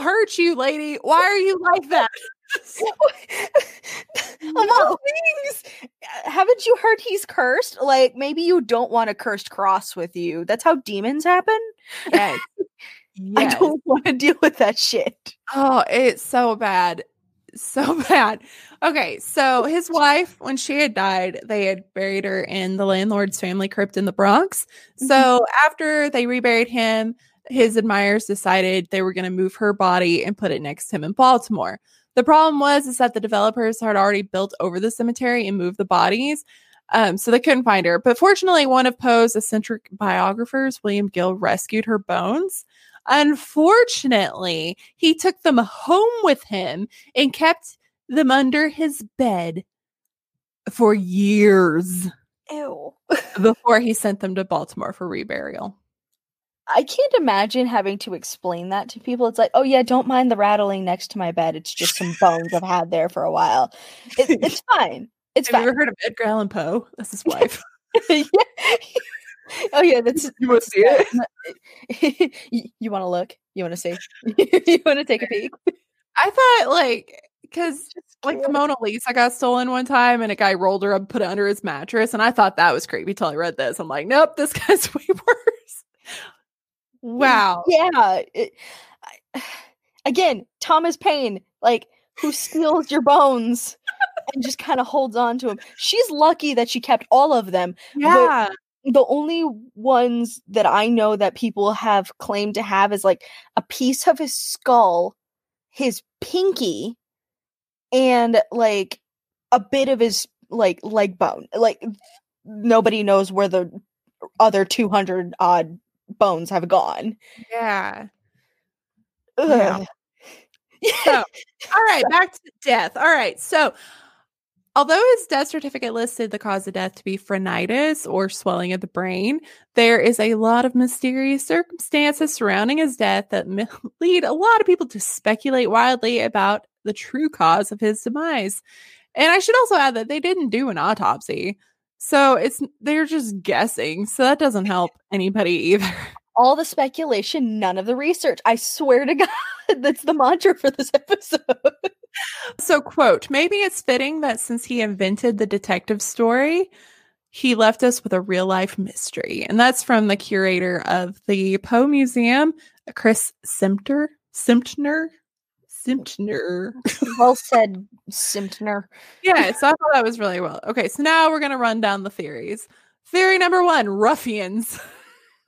hurt you, lady? Why are you like that? Of all things, haven't you heard he's cursed? Like, maybe you don't want a cursed cross with you. That's how demons happen. Yes. Yes. I don't want to deal with that shit. Oh, it's so bad. So bad. Okay, so his wife, when she had died, they had buried her in the landlord's family crypt in the Bronx. So after they reburied him, his admirers decided they were going to move her body and put it next to him in Baltimore. The problem was that the developers had already built over the cemetery and moved the bodies, so they couldn't find her. But fortunately, one of Poe's eccentric biographers, William Gill, rescued her bones. Unfortunately, he took them home with him and kept them under his bed for years. Ew. Before he sent them to Baltimore for reburial. I can't imagine having to explain that to people. It's like, oh yeah, don't mind the rattling next to my bed. It's just some bones I've had there for a while. It's fine. It's fine. Have you ever heard of Edgar Allan Poe? That's his wife. Yeah. Oh yeah, that's. You want to see it? You want to look? You want to see? You want to take a peek? I thought because like the Mona Lisa got stolen one time and a guy rolled her up and put it under his mattress, and I thought that was creepy till I read this. I'm like, nope, this guy's way worse. Wow. Yeah. Again, Thomas Paine, like, who steals your bones and just kind of holds on to them. She's lucky that she kept all of them. Yeah. The only ones that I know that people have claimed to have is like a piece of his skull, his pinky, and like a bit of his like leg bone. Like, nobody knows where the other 200 odd bones have gone. Yeah. Ugh. Yeah. So, all right, back to death. All right, so although his death certificate listed the cause of death to be phrenitis or swelling of the brain, there is a lot of mysterious circumstances surrounding his death that lead a lot of people to speculate wildly about the true cause of his demise. And I should also add that they didn't do an autopsy. So they're just guessing. So that doesn't help anybody either. all the speculation, none of the research. I swear to God, that's the mantra for this episode. So, quote, maybe it's fitting that since he invented the detective story, he left us with a real life mystery. And that's from the curator of the Poe Museum, Chris Simter. Simtner. Well said, Simtner. Yeah, so I thought that was really well. Okay, so now we're going to run down the theories. Theory number one, ruffians.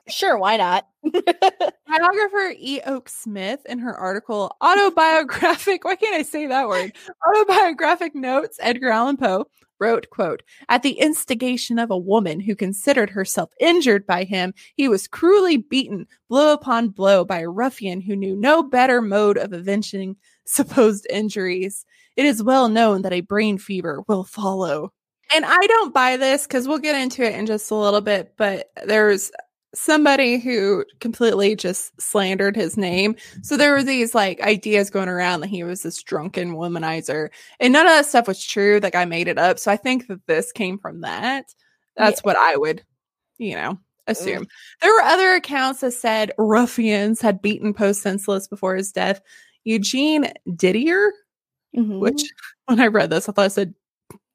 Sure, why not? Biographer E. Oak Smith, in her article Autobiographic, why can't I say that word? Autobiographic Notes, Edgar Allan Poe, wrote, quote, at the instigation of a woman who considered herself injured by him, he was cruelly beaten blow upon blow by a ruffian who knew no better mode of avenging supposed injuries. It is well known that a brain fever will follow. And I don't buy this because we'll get into it in just a little bit, but there's somebody who completely just slandered his name. So there were these like ideas going around that he was this drunken womanizer, and none of that stuff was true. That guy made it up. So I think that this came from that. That's what I would, assume. There were other accounts that said ruffians had beaten Poe senseless before his death. Eugene Didier, which when I read this, I thought I said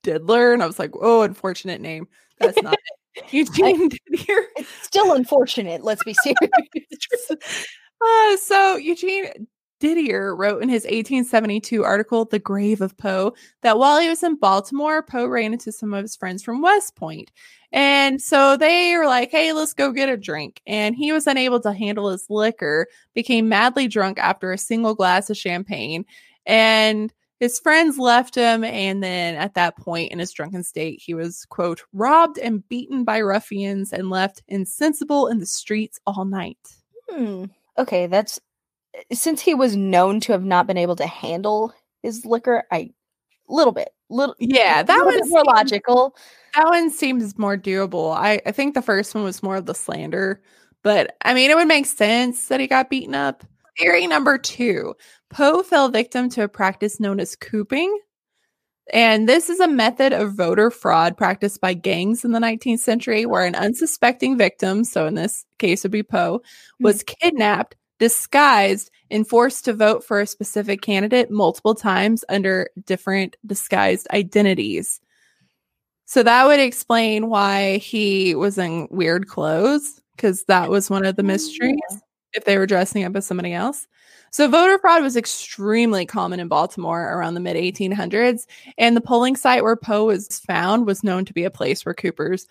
Diddler, and I was like, oh, unfortunate name. That's not it. Eugene Didier. It's still unfortunate. Let's be serious. So Eugene Didier wrote in his 1872 article, The Grave of Poe, that while he was in Baltimore, Poe ran into some of his friends from West Point. And so they were like, hey, let's go get a drink. And he was unable to handle his liquor, became madly drunk after a single glass of champagne. And his friends left him, and then at that point in his drunken state, he was, quote, robbed and beaten by ruffians and left insensible in the streets all night. Okay, that's... Since he was known to have not been able to handle his liquor, that one's more logical. That one seems more doable. I think the first one was more of the slander, but I mean, it would make sense that he got beaten up. Theory number two, Poe fell victim to a practice known as cooping. And this is a method of voter fraud practiced by gangs in the 19th century where an unsuspecting victim, so in this case would be Poe, was kidnapped, disguised, and forced to vote for a specific candidate multiple times under different disguised identities. So that would explain why he was in weird clothes, because that was one of the mysteries. If they were dressing up as somebody else. So voter fraud was extremely common in Baltimore around the mid-1800s. And the polling site where Poe was found was known to be a place where coopers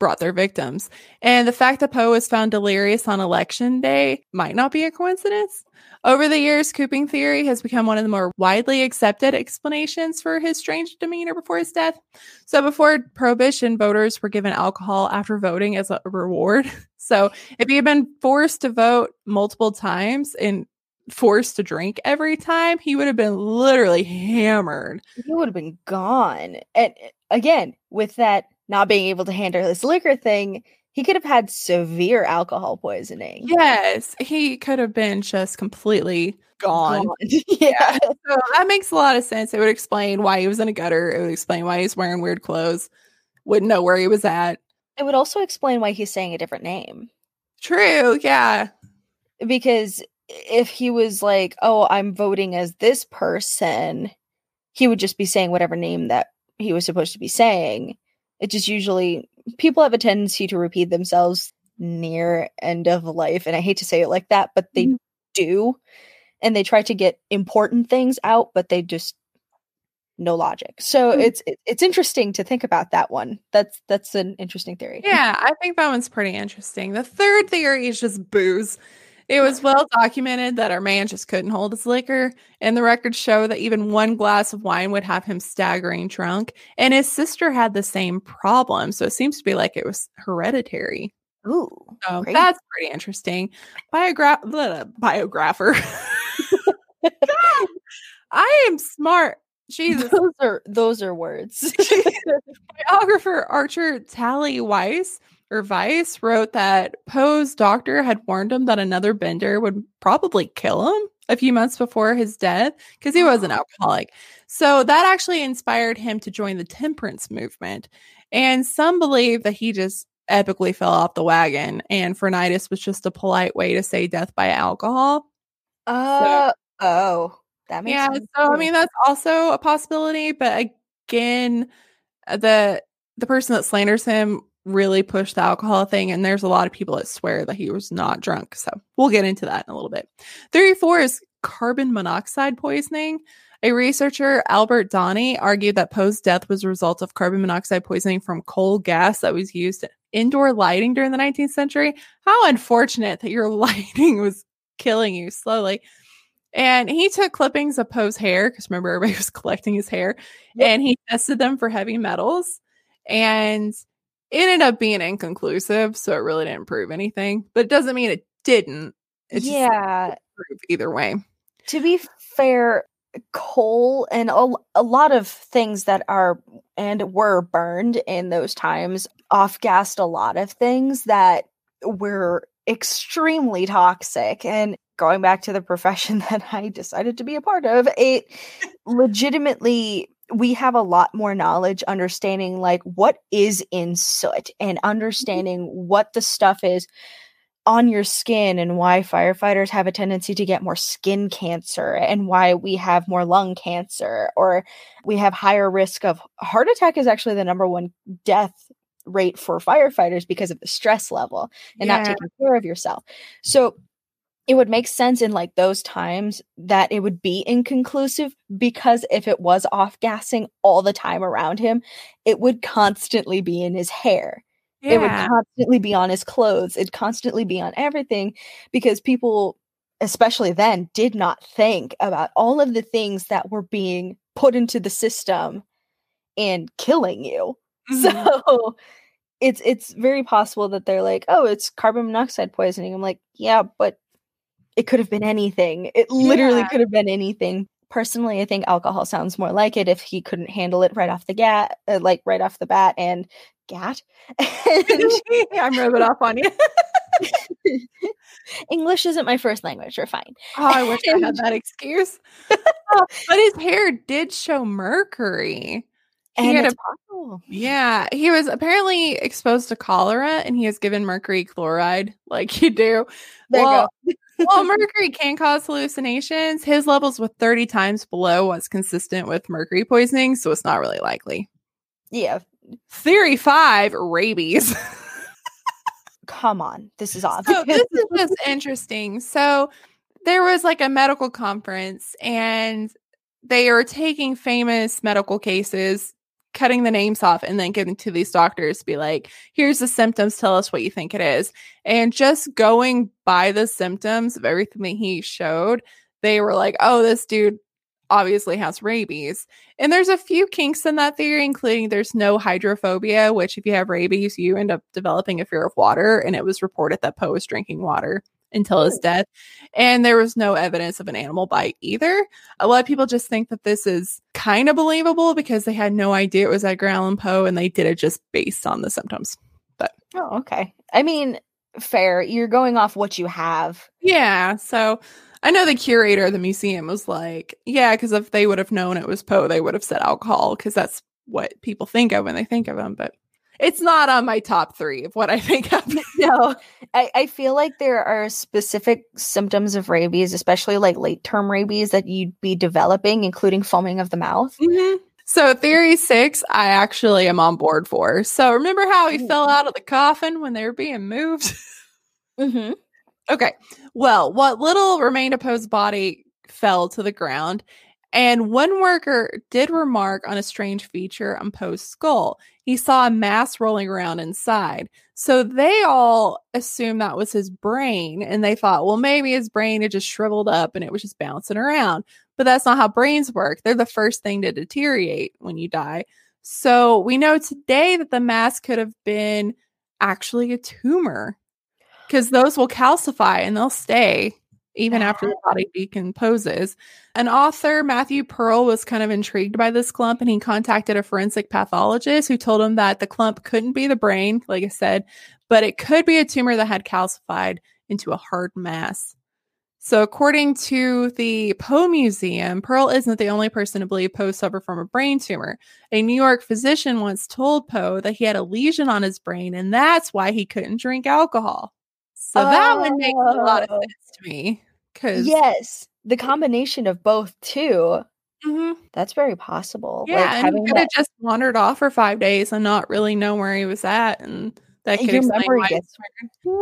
brought their victims. And the fact that Poe was found delirious on election day might not be a coincidence. Over the years, cooping theory has become one of the more widely accepted explanations for his strange demeanor before his death. So before Prohibition, voters were given alcohol after voting as a reward. So if he had been forced to vote multiple times and forced to drink every time, he would have been literally hammered. He would have been gone. And again, with that not being able to handle his liquor thing, he could have had severe alcohol poisoning. Yes, he could have been just completely gone. Yeah. So that makes a lot of sense. It would explain why he was in a gutter. It would explain why he's wearing weird clothes. Wouldn't know where he was at. It would also explain why he's saying a different name. True, yeah. Because if he was like, oh, I'm voting as this person, he would just be saying whatever name that he was supposed to be saying. It just usually... People have a tendency to repeat themselves near end of life. And I hate to say it like that, but they do. And they try to get important things out, but they just no logic. So it's interesting to think about that one. That's an interesting theory. Yeah, I think that one's pretty interesting. The third theory is just booze. It was well documented that our man just couldn't hold his liquor, and the records show that even one glass of wine would have him staggering drunk, and his sister had the same problem, so it seems to be like it was hereditary. Ooh, so that's pretty interesting. Biographer. God, I am smart. Jesus. Those are words. Biographer Archer Tally Weiss wrote that Poe's doctor had warned him that another bender would probably kill him a few months before his death because he was an alcoholic. So that actually inspired him to join the temperance movement. And some believe that he just epically fell off the wagon, and phrenitis was just a polite way to say death by alcohol. That makes sense. So I mean, that's also a possibility, but again, the person that slanders him really pushed the alcohol thing, and there's a lot of people that swear that he was not drunk, so we'll get into that in a little bit. 34 is carbon monoxide poisoning. A researcher, Albert Donnelly, argued that Poe's death was a result of carbon monoxide poisoning from coal gas that was used in indoor lighting during the 19th century. How unfortunate that your lighting was killing you slowly. And he took clippings of Poe's hair, because remember, everybody was collecting his hair, and he tested them for heavy metals, and it ended up being inconclusive, so it really didn't prove anything. But it doesn't mean it didn't. It just didn't prove either way. To be fair, coal and a lot of things that are and were burned in those times off-gassed a lot of things that were extremely toxic. And going back to the profession that I decided to be a part of, it legitimately, we have a lot more knowledge understanding like what is in soot and understanding what the stuff is on your skin and why firefighters have a tendency to get more skin cancer and why we have more lung cancer, or we have higher risk of heart attack is actually the number one death rate for firefighters because of the stress level and not taking care of yourself. So it would make sense in like those times that it would be inconclusive, because if it was off-gassing all the time around him, it would constantly be in his hair. Yeah. It would constantly be on his clothes. It'd constantly be on everything, because people, especially then, did not think about all of the things that were being put into the system and killing you. Mm-hmm. So it's very possible that they're like, oh, it's carbon monoxide poisoning. I'm like, yeah, but it could have been anything. It literally could have been anything. Personally, I think alcohol sounds more like it if he couldn't handle it right off the right off the bat and gat. I'm rubbing off on you. English isn't my first language. You're fine. Oh, I wish I had that excuse. But his hair did show mercury. He was apparently exposed to cholera, and he was given mercury chloride, like you do. Well, mercury can cause hallucinations. His levels were 30 times below what's consistent with mercury poisoning, so it's not really likely. Yeah. Theory 5, rabies. Come on. This is odd. So this is just interesting. So there was like a medical conference, and they are taking famous medical cases, cutting the names off, and then giving to these doctors, be like, here's the symptoms, tell us what you think it is. And just going by the symptoms of everything that he showed, they were like, oh, this dude obviously has rabies. And there's a few kinks in that theory, including there's no hydrophobia, which if you have rabies, you end up developing a fear of water. And it was reported that Poe was drinking water until his death. And there was no evidence of an animal bite either. A lot of people just think that this is kind of believable because they had no idea it was Edgar Allan Poe, and they did it just based on the symptoms. But okay. I mean, fair. You're going off what you have. Yeah. So I know the curator of the museum was like, yeah, because if they would have known it was Poe, they would have said alcohol, because that's what people think of when they think of him. But it's not on my top 3 of what I think happened. No, I feel like there are specific symptoms of rabies, especially like late-term rabies, that you'd be developing, including foaming of the mouth. Mm-hmm. So theory 6, I actually am on board for. So remember how he fell out of the coffin when they were being moved? Mm-hmm. Okay. Well, what little remained of Poe's body fell to the ground. And one worker did remark on a strange feature on Poe's skull. He saw a mass rolling around inside. So they all assumed that was his brain. And they thought, well, maybe his brain had just shriveled up and it was just bouncing around. But that's not how brains work. They're the first thing to deteriorate when you die. So we know today that the mass could have been actually a tumor, because those will calcify and they'll stay even after the body decomposes. An author, Matthew Pearl, was kind of intrigued by this clump, and he contacted a forensic pathologist who told him that the clump couldn't be the brain, like I said, but it could be a tumor that had calcified into a hard mass. So according to the Poe Museum, Pearl isn't the only person to believe Poe suffered from a brain tumor. A New York physician once told Poe that he had a lesion on his brain, and that's why he couldn't drink alcohol. So that would make a lot of sense to me. Yes, the combination of both, too. Mm-hmm. That's very possible. Yeah, like, and he could have just wandered off for 5 days and not really know where he was at. And that could explain why.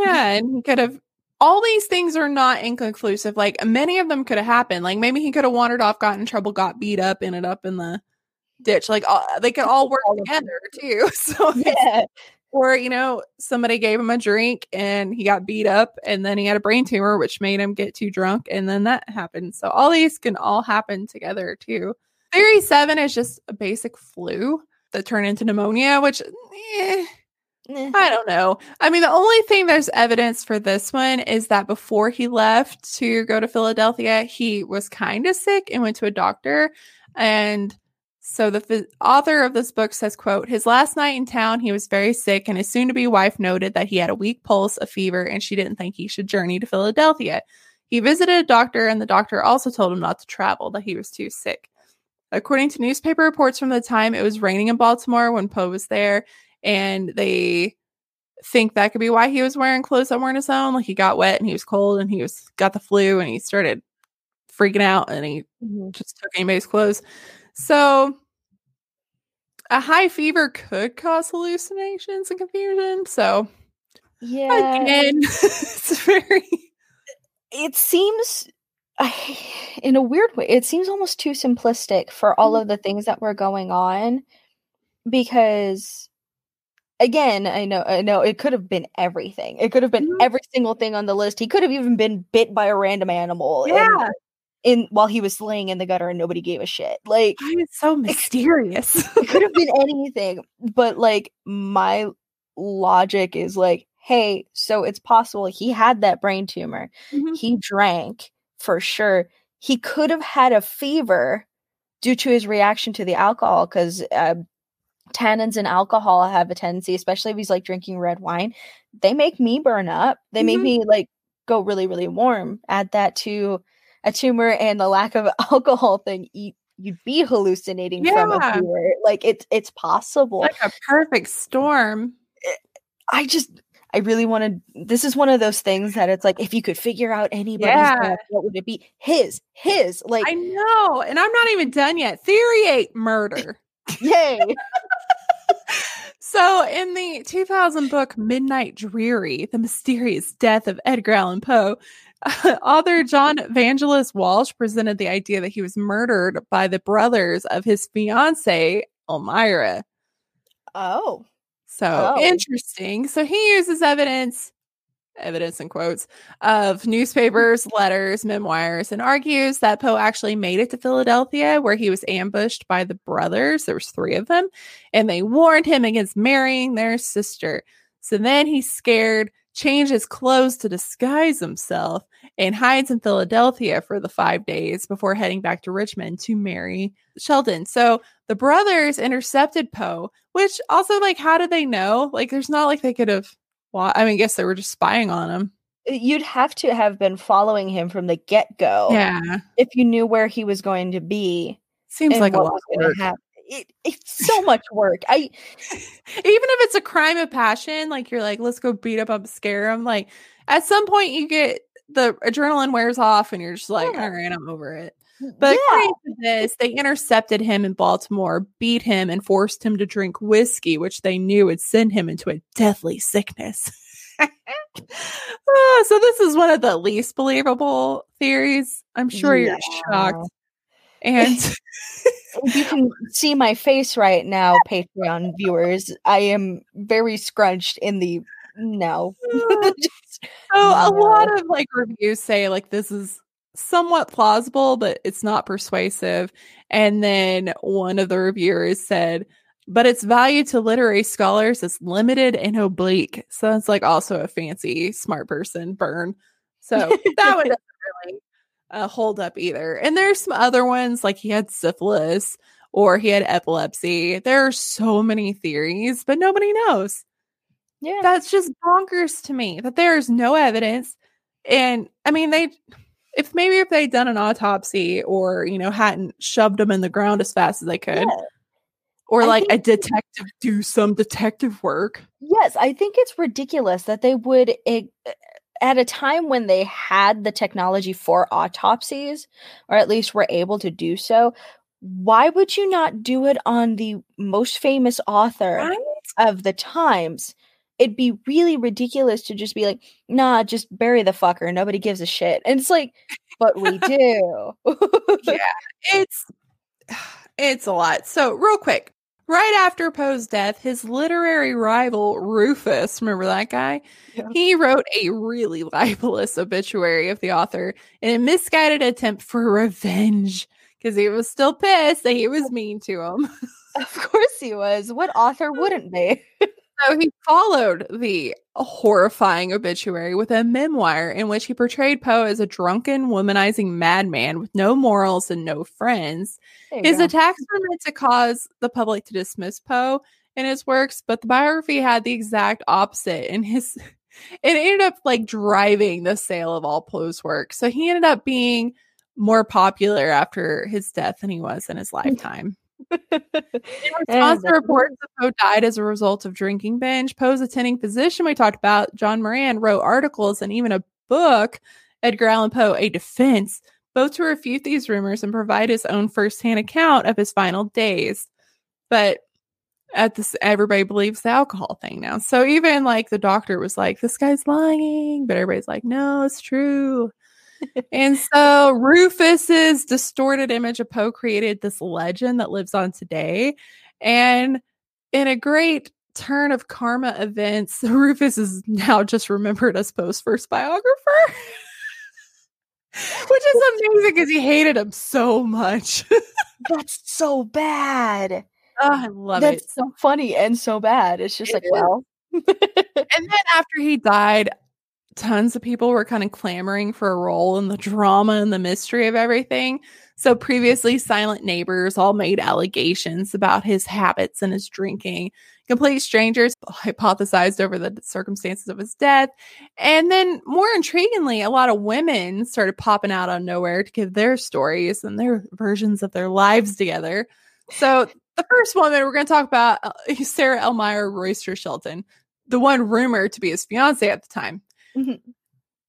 Yeah, and he could have. All these things are not inconclusive. Like, many of them could have happened. Like, maybe he could have wandered off, got in trouble, got beat up, ended up in the ditch. Like, they could all work together, too. So, yeah. Or, you know, somebody gave him a drink and he got beat up, and then he had a brain tumor, which made him get too drunk. And then that happened. So all these can all happen together, too. Theory 7 is just a basic flu that turned into pneumonia, which... I don't know. I mean, the only thing there's evidence for this one is that before he left to go to Philadelphia, he was kind of sick and went to a doctor. And so the author of this book says, quote, his last night in town, he was very sick, and his soon-to-be wife noted that he had a weak pulse, a fever, and she didn't think he should journey to Philadelphia. He visited a doctor, and the doctor also told him not to travel, that he was too sick. According to newspaper reports from the time, it was raining in Baltimore when Poe was there. And they think that could be why he was wearing clothes that weren't his own. Like, he got wet and he was cold and he got the flu and he started freaking out and he just took anybody's clothes. So a high fever could cause hallucinations and confusion. So yeah, again, it's very. It seems, in a weird way, it seems almost too simplistic for all of the things that were going on, because. Again, I know it could have been everything. It could have been every single thing on the list. He could have even been bit by a random animal. Yeah. While he was laying in the gutter and nobody gave a shit. Like, it's so mysterious. It could have been anything. But like, my logic is like, hey, so it's possible he had that brain tumor. Mm-hmm. He drank for sure. He could have had a fever due to his reaction to the alcohol, because tannins in alcohol have a tendency, especially if he's like drinking red wine, they make me burn up. They make me like go really, really warm. Add that to a tumor and the lack of alcohol thing, you'd be hallucinating from a fever. Like, it's possible. Like a perfect storm. I really wanted, this is one of those things that it's like, if you could figure out anybody's death, what would it be? His. Like, I know. And I'm not even done yet. Theory 8, murder. Yay. So in the 2000 book Midnight Dreary, The Mysterious Death of Edgar Allan Poe, author John Vangelis Walsh presented the idea that he was murdered by the brothers of his fiancée, Elmira. Interesting. So he uses evidence in quotes, of newspapers, letters, memoirs, and argues that Poe actually made it to Philadelphia, where he was ambushed by the brothers. There was 3 of them, and they warned him against marrying their sister. So then he's scared, changed his clothes to disguise himself, and hides in Philadelphia for the 5 days before heading back to Richmond to marry Sheldon. So the brothers intercepted Poe, which also, like, how did they know? Like, there's not like they could have, I mean, I guess they were just spying on him. You'd have to have been following him from the get-go. Yeah. If you knew where he was going to be. Seems like a lot of work. It's so much work. Even if it's a crime of passion, like, you're like, let's go beat up and scare him. Like, at some point you get, the adrenaline wears off and you're just like, all right, I'm over it. But according to this, they intercepted him in Baltimore, beat him, and forced him to drink whiskey, which they knew would send him into a deathly sickness. So this is one of the least believable theories. I'm sure you're shocked. And you can see my face right now, Patreon viewers. I am very scrunched in the a lot of like reviews say like this is somewhat plausible, but it's not persuasive. And then one of the reviewers said, but its value to literary scholars is limited and oblique. So it's like also a fancy smart person burn. So that one doesn't really hold up either. And there's some other ones like he had syphilis or he had epilepsy. There are so many theories, but nobody knows. Yeah, that's just bonkers to me that there is no evidence. And I mean, they... if they'd done an autopsy or, you know, hadn't shoved them in the ground as fast as they could. Yeah. Or I like a detective do some detective work. Yes, I think it's ridiculous that they would, at a time when they had the technology for autopsies, or at least were able to do so, why would you not do it on the most famous author of the times? It'd be really ridiculous to just be like, nah, just bury the fucker. Nobody gives a shit. And it's like, but we do. Yeah, it's a lot. So real quick, right after Poe's death, his literary rival, Rufus, remember that guy? Yeah. He wrote a really libelous obituary of the author in a misguided attempt for revenge because he was still pissed that he was mean to him. Of course he was. What author wouldn't be? So he followed the horrifying obituary with a memoir in which he portrayed Poe as a drunken, womanizing madman with no morals and no friends. His attacks were meant to cause the public to dismiss Poe and his works, but the biography had the exact opposite. And it ended up like driving the sale of all Poe's work. So he ended up being more popular after his death than he was in his lifetime. In response to reports that Poe died as a result of drinking binge, Poe's attending physician we talked about, John Moran, wrote articles and even a book, Edgar Allan Poe, A Defense, both to refute these rumors and provide his own firsthand account of his final days. But everybody believes the alcohol thing now. So even like the doctor was like, this guy's lying, but everybody's like, no, it's true. And so Rufus's distorted image of Poe created this legend that lives on today. And in a great turn of karma events, Rufus is now just remembered as Poe's first biographer, which is amazing because he hated him so much. That's so bad. Oh, I love it. That's so funny and so bad. It's just wow. And then after he died, tons of people were kind of clamoring for a role in the drama and the mystery of everything. So previously silent neighbors all made allegations about his habits and his drinking. Complete strangers hypothesized over the circumstances of his death. And then more intriguingly, a lot of women started popping out of nowhere to give their stories and their versions of their lives together. So the first woman we're going to talk about, Sarah Elmira Royster Shelton, the one rumored to be his fiance at the time. Mm-hmm.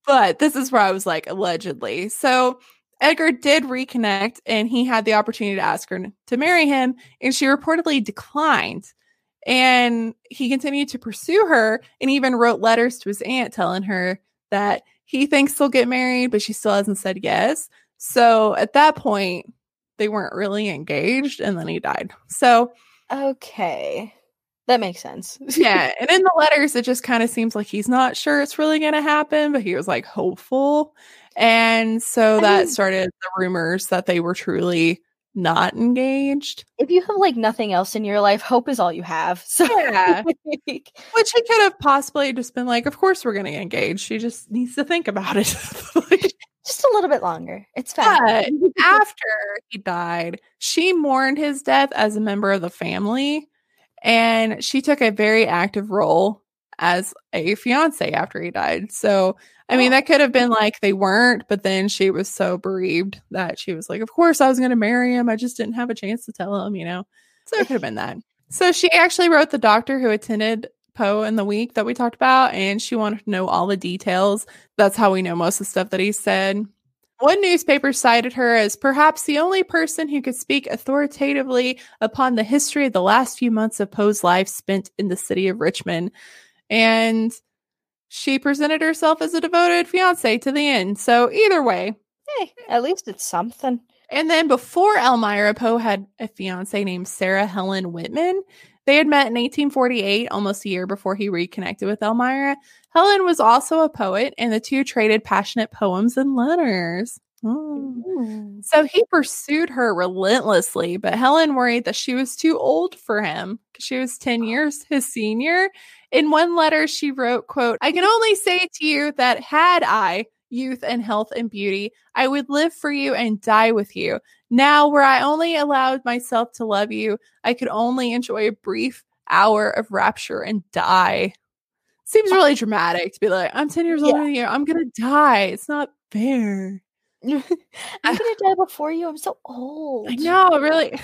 But this is where I was like, allegedly. So Edgar did reconnect and he had the opportunity to ask her to marry him. And she reportedly declined. And he continued to pursue her and even wrote letters to his aunt telling her that he thinks they'll get married, but she still hasn't said yes. So at that point, they weren't really engaged. And then he died. So. Okay. That makes sense. Yeah. And in the letters, it just kind of seems like he's not sure it's really going to happen, but he was like hopeful. And so that started the rumors that they were truly not engaged. If you have like nothing else in your life, hope is all you have. So yeah. Which he could have possibly just been like, of course we're going to engage. She just needs to think about it. Just a little bit longer. It's fine. But after he died, she mourned his death as a member of the family. And she took a very active role as a fiance after he died. So, I mean, that could have been like they weren't, but then she was so bereaved that she was like, of course I was going to marry him. I just didn't have a chance to tell him, you know. So it could have been that. So she actually wrote the doctor who attended Poe in the week that we talked about, and she wanted to know all the details. That's how we know most of the stuff that he said. One newspaper cited her as perhaps the only person who could speak authoritatively upon the history of the last few months of Poe's life spent in the city of Richmond. And she presented herself as a devoted fiancé to the end. So either way. Hey, at least it's something. And then before Elmira, Poe had a fiancé named Sarah Helen Whitman. They had met in 1848, almost a year before he reconnected with Elmira. Helen was also a poet, and the two traded passionate poems and letters. Mm. So he pursued her relentlessly, but Helen worried that she was too old for him because she was 10 years his senior. In one letter, she wrote, quote, "I can only say to you that had I youth and health and beauty, I would live for you and die with you. Now, where I only allowed myself to love you, I could only enjoy a brief hour of rapture and die." Seems really dramatic to be like, I'm 10 years older than you. I'm going to die. It's not fair. I'm gonna die before you. I'm so old. I know, really,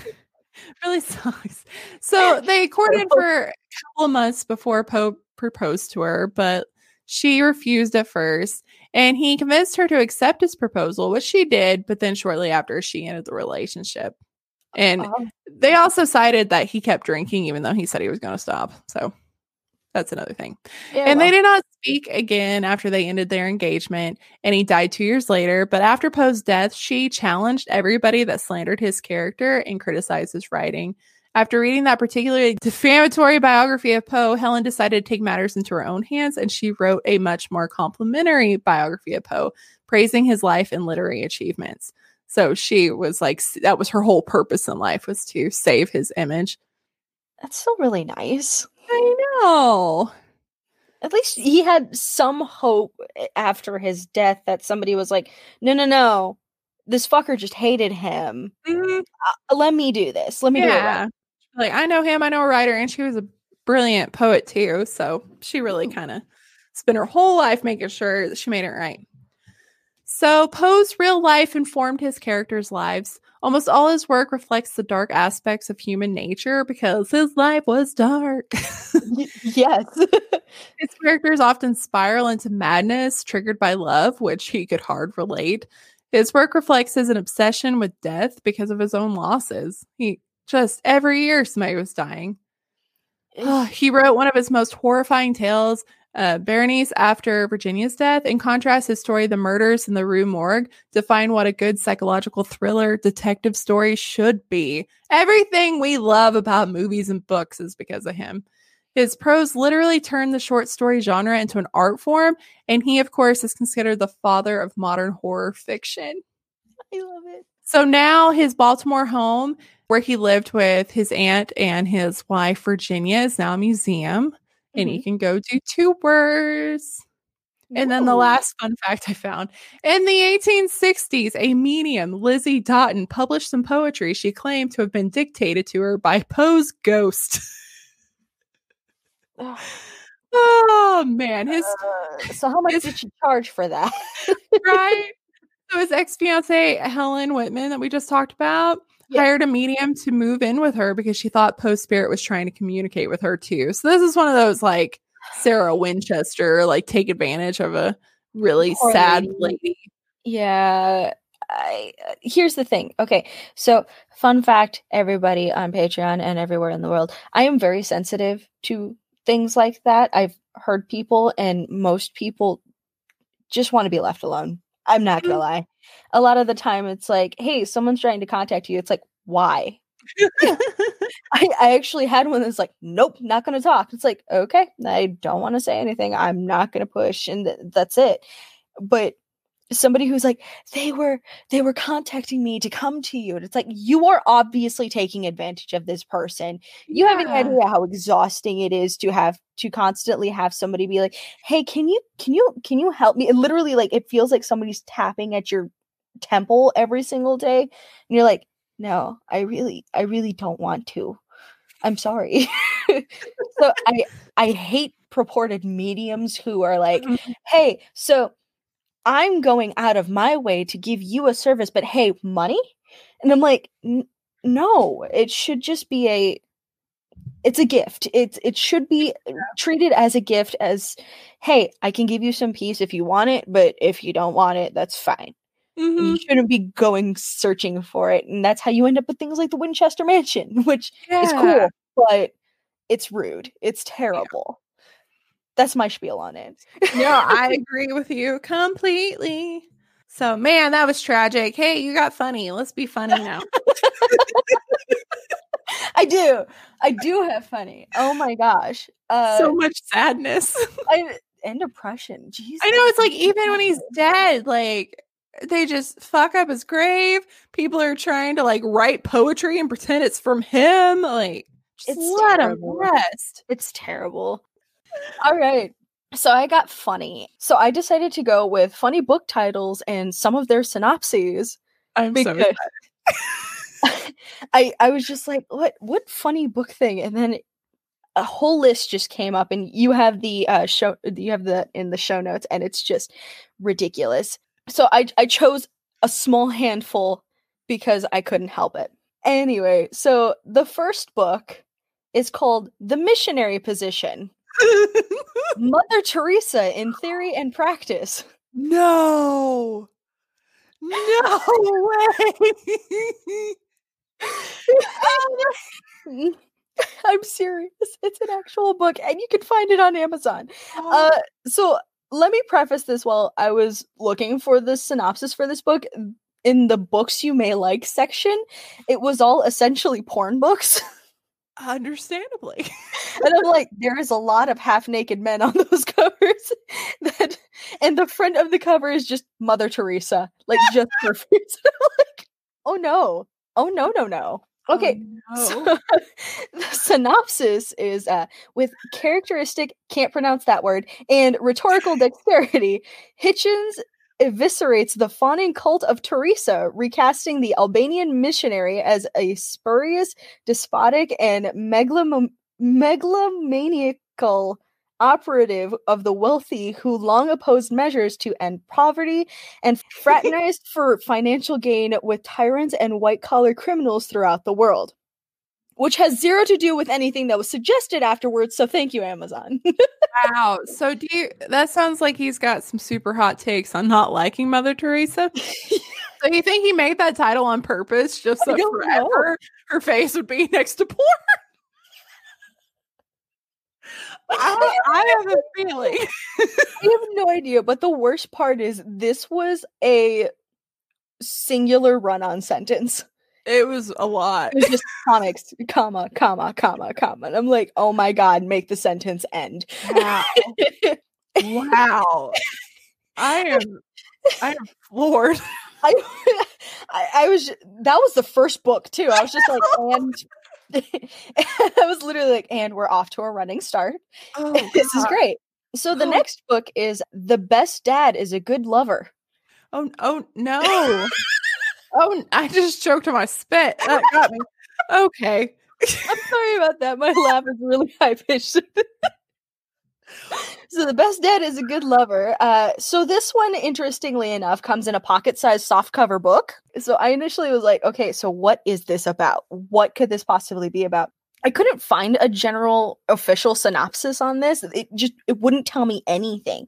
really sucks. So they courted for a couple months before Poe proposed to her, but she refused at first, and he convinced her to accept his proposal, which she did. But then shortly after, she ended the relationship. And they also cited that he kept drinking, even though he said he was going to stop. So that's another thing. Yeah, and they did not speak again after they ended their engagement. And he died 2 years later. But after Poe's death, she challenged everybody that slandered his character and criticized his writing. After reading that particularly defamatory biography of Poe, Helen decided to take matters into her own hands, and she wrote a much more complimentary biography of Poe, praising his life and literary achievements. So she was like, that was her whole purpose in life, was to save his image. That's still really nice. I know. At least he had some hope after his death that somebody was like, no, no, no. This fucker just hated him. Mm-hmm. Let me do this. Let me do it right. Like, I know him. I know a writer. And she was a brilliant poet, too. So she really kind of spent her whole life making sure that she made it right. So Poe's real life informed his characters' lives. Almost all his work reflects the dark aspects of human nature because his life was dark. Yes. His characters often spiral into madness triggered by love, which he could hard relate. His work reflects his obsession with death because of his own losses. He just, every year somebody was dying. He wrote one of his most horrifying tales, Berenice, after Virginia's death. In contrast, his story, The Murders in the Rue Morgue, define what a good psychological thriller detective story should be. Everything we love about movies and books is because of him. His prose literally turned the short story genre into an art form, and he, of course, is considered the father of modern horror fiction. I love it. So now his Baltimore home, where he lived with his aunt and his wife, Virginia, is now a museum. And you can go do tours. And then the last fun fact I found. In the 1860s, a medium, Lizzie Doughton, published some poetry she claimed to have been dictated to her by Poe's ghost. Oh, man. So how much did she charge for that? Right? So his ex-fiancée, Helen Whitman, that we just talked about, hired a medium to move in with her because she thought Poe's spirit was trying to communicate with her too. So this is one of those like Sarah Winchester, like take advantage of a really poor sad lady. Yeah. Here's the thing. Okay. So fun fact, everybody on Patreon and everywhere in the world, I am very sensitive to things like that. I've heard people, and most people just want to be left alone. I'm not going to lie. A lot of the time it's like, hey, someone's trying to contact you. It's like, why? I actually had one that's like, nope, not going to talk. It's like, okay, I don't want to say anything. I'm not going to push. And that's it. But somebody who's like, they were contacting me to come to you. And it's like, you are obviously taking advantage of this person. You have any idea how exhausting it is to have to constantly have somebody be like, hey, can you help me? And literally, like, it feels like somebody's tapping at your temple every single day. And you're like, no, I really don't want to. I'm sorry. So I hate purported mediums who are like, hey, so I'm going out of my way to give you a service, but hey, money? And I'm like, no, it should just be it's a gift. It should be treated as a gift, as, hey, I can give you some peace if you want it, but if you don't want it, that's fine. Mm-hmm. You shouldn't be going searching for it. And that's how you end up with things like the Winchester Mansion, which is cool, but it's rude. It's terrible. Yeah. That's my spiel on it. No, I agree with you completely. So, man, that was tragic. Hey, you got funny. Let's be funny now. I do have funny. Oh, my gosh. So much sadness. And depression. Jesus. I know. It's like, even when he's dead, like, they just fuck up his grave. People are trying to, like, write poetry and pretend it's from him. Like, just let him rest. It's terrible. All right. So I got funny. So I decided to go with funny book titles and some of their synopses. I'm so excited. I was just like, what funny book thing? And then a whole list just came up, and you have the you have the in the show notes, and it's just ridiculous. So I chose a small handful because I couldn't help it. Anyway, so the first book is called The Missionary Position. Mother Teresa in Theory and Practice. No! No way! I'm serious. It's an actual book, and you can find it on Amazon. So let me preface this while I was looking for the synopsis for this book. In the books you may like section, it was all essentially porn books. Understandably. And I'm like, there is a lot of half-naked men on those covers. And the front of the cover is just Mother Teresa. Like, just her face. I'm like, oh no. Oh no, no, no. Okay, oh, no. So the synopsis is, with characteristic, can't pronounce that word, and rhetorical dexterity, Hitchens eviscerates the fawning cult of Teresa, recasting the Albanian missionary as a spurious, despotic, and megalomaniacal operative of the wealthy who long opposed measures to end poverty and fraternized for financial gain with tyrants and white-collar criminals throughout the world, which has zero to do with anything that was suggested afterwards, so thank you, Amazon. Wow. So that sounds like he's got some super hot takes on not liking Mother Teresa. So you think he made that title on purpose just so forever her face would be next to porn? I have a feeling. I have no idea, but the worst part is this was a singular run-on sentence. It was a lot. It was just comics, comma, comma, comma, comma. And I'm like, oh my God, make the sentence end. Wow. Wow. I am floored. That was the first book too. I was just like, and I was literally like, and we're off to a running start. Oh, this is great. So the next book is The Best Dad is a Good Lover. Oh no. Oh, I just choked on my spit. That got me. Okay. I'm sorry about that. My laugh is really high-pitched. So The Best Dad is a Good Lover. So this one, interestingly enough, comes in a pocket-sized softcover book. So I initially was like, okay, so what is this about? What could this possibly be about? I couldn't find a general official synopsis on this. It wouldn't tell me anything.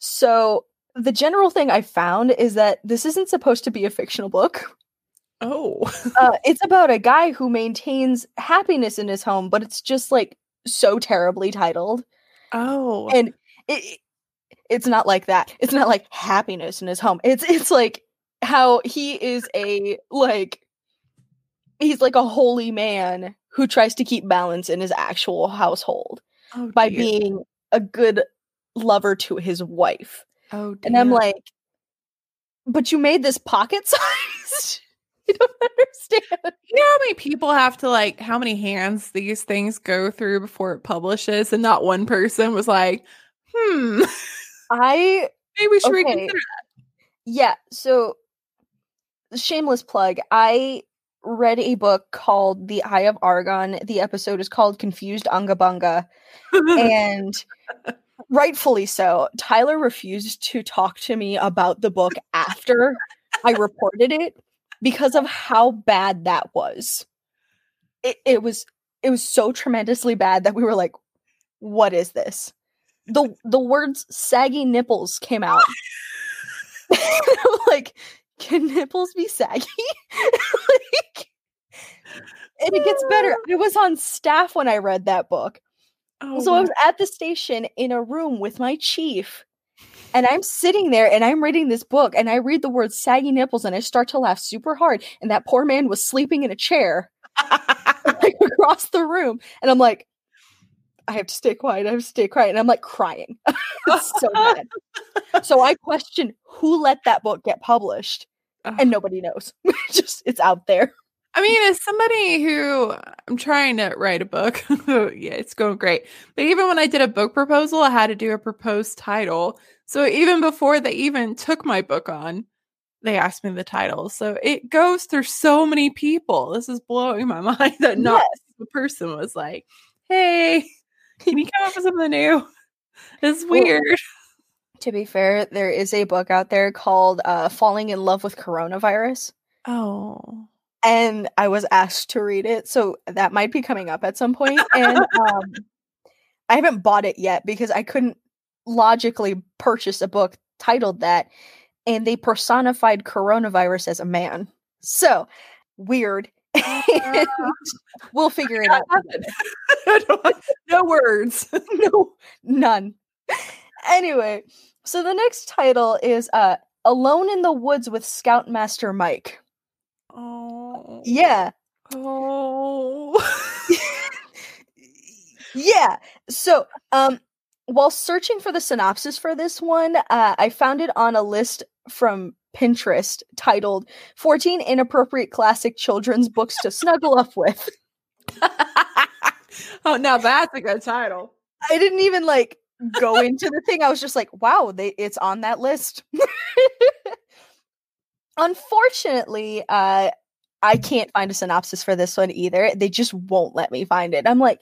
So the general thing I found is that this isn't supposed to be a fictional book. Oh. It's about a guy who maintains happiness in his home, but it's just like so terribly titled. Oh. And it's not like that. It's not like happiness in his home. It's like how he is he's like a holy man who tries to keep balance in his actual household by being a good lover to his wife. Oh, dear. And I'm like, but you made this pocket-sized? You don't understand. You know how many people have to, like, how many hands these things go through before it publishes? And not one person was like, maybe we should reconsider that. Yeah, so, shameless plug. I read a book called The Eye of Argon. The episode is called Confused Unga Bunga. And rightfully so. Tyler refused to talk to me about the book after I reported it because of how bad that was. It was so tremendously bad that we were like, what is this? The words saggy nipples came out. Like, can nipples be saggy? Like, and it gets better. I was on staff when I read that book. Oh, so I was at the station in a room with my chief, and I'm sitting there and I'm reading this book, and I read the word saggy nipples and I start to laugh super hard. And that poor man was sleeping in a chair like across the room. And I'm like, I have to stay quiet. I have to stay quiet. And I'm like crying. It's so bad. So I question who let that book get published, and nobody knows. It's out there. I mean, as somebody who, I'm trying to write a book, yeah, it's going great. But even when I did a book proposal, I had to do a proposed title. So even before they even took my book on, they asked me the title. So it goes through so many people. This is blowing my mind that not the person was like, hey, can you come up with something new? It's weird. to be fair, there is a book out there called Falling in Love with Coronavirus. Oh. And I was asked to read it, so that might be coming up at some point. And I haven't bought it yet because I couldn't logically purchase a book titled that. And they personified coronavirus as a man. So, weird. We'll figure it out. No words. No, none. Anyway, so the next title is Alone in the Woods with Scoutmaster Mike. Oh. Yeah. Oh. Yeah. So, while searching for the synopsis for this one, I found it on a list from Pinterest titled 14 Inappropriate Classic Children's Books to Snuggle Up With. Oh, now that's a good title. I didn't even go into the thing. I was just like, wow, it's on that list. Unfortunately, I can't find a synopsis for this one either. They just won't let me find it. I'm like,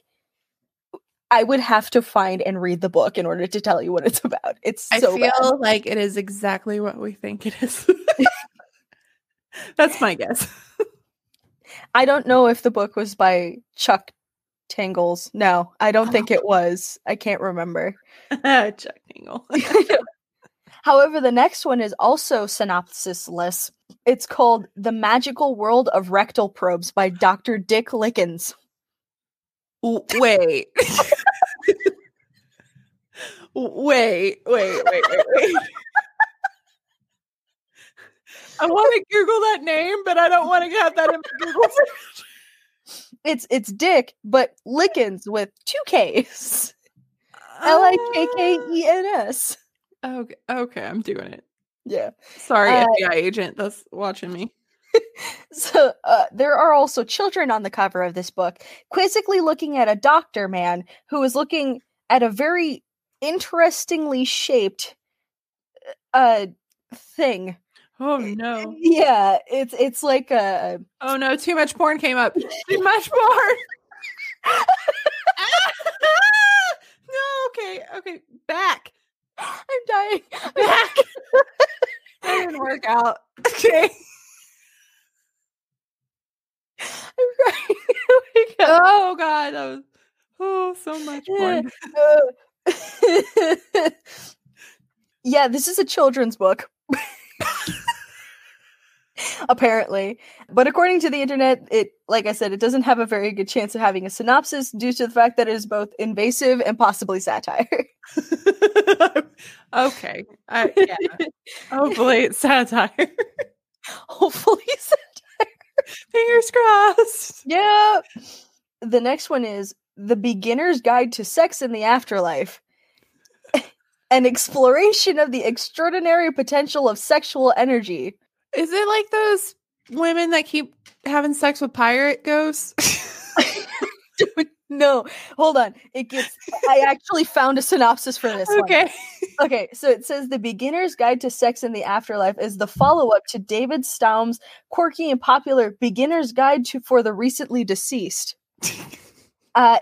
I would have to find and read the book in order to tell you what it's about. It's so I feel bad. Like it is exactly what we think it is. That's my guess. I don't know if the book was by Chuck Tingles. No, I don't think it was. I can't remember. Chuck Tingle. However, the next one is also synopsisless. It's called The Magical World of Rectal Probes by Dr. Dick Lickens. Wait. Wait. I want to Google that name, but I don't want to have that in my Google search. It's Dick, but Lickens with two Ks. Likkens. Okay, I'm doing it. Yeah. Sorry, FBI agent that's watching me. So there are also children on the cover of this book, quizzically looking at a doctor man who is looking at a very interestingly shaped thing. Oh no! Yeah, it's like a. Oh no! Too much porn came up. Too much porn. No. Okay. Back. I'm dying. Back. That didn't work out. Okay. I'm crying. Oh god, that was so much fun. Yeah, this is a children's book. Apparently. But according to the internet, it, like I said, it doesn't have a very good chance of having a synopsis due to the fact that it is both invasive and possibly satire. Okay. Yeah. Hopefully it's satire. Hopefully satire. Fingers crossed. Yeah. The next one is The Beginner's Guide to Sex in the Afterlife. An exploration of the extraordinary potential of sexual energy. Is it like those women that keep having sex with pirate ghosts? No. Hold on. I actually found a synopsis for this one. Okay, so it says The Beginner's Guide to Sex in the Afterlife is the follow-up to David Staum's quirky and popular Beginner's Guide for the Recently Deceased.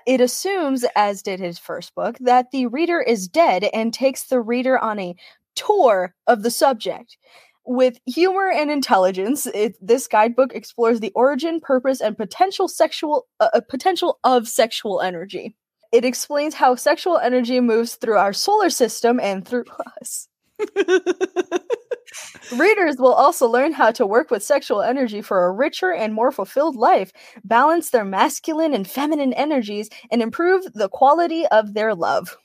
It assumes, as did his first book, that the reader is dead and takes the reader on a tour of the subject. With humor and intelligence, this guidebook explores the origin, purpose, and potential of sexual energy. It explains how sexual energy moves through our solar system and through us. Readers will also learn how to work with sexual energy for a richer and more fulfilled life, balance their masculine and feminine energies, and improve the quality of their love.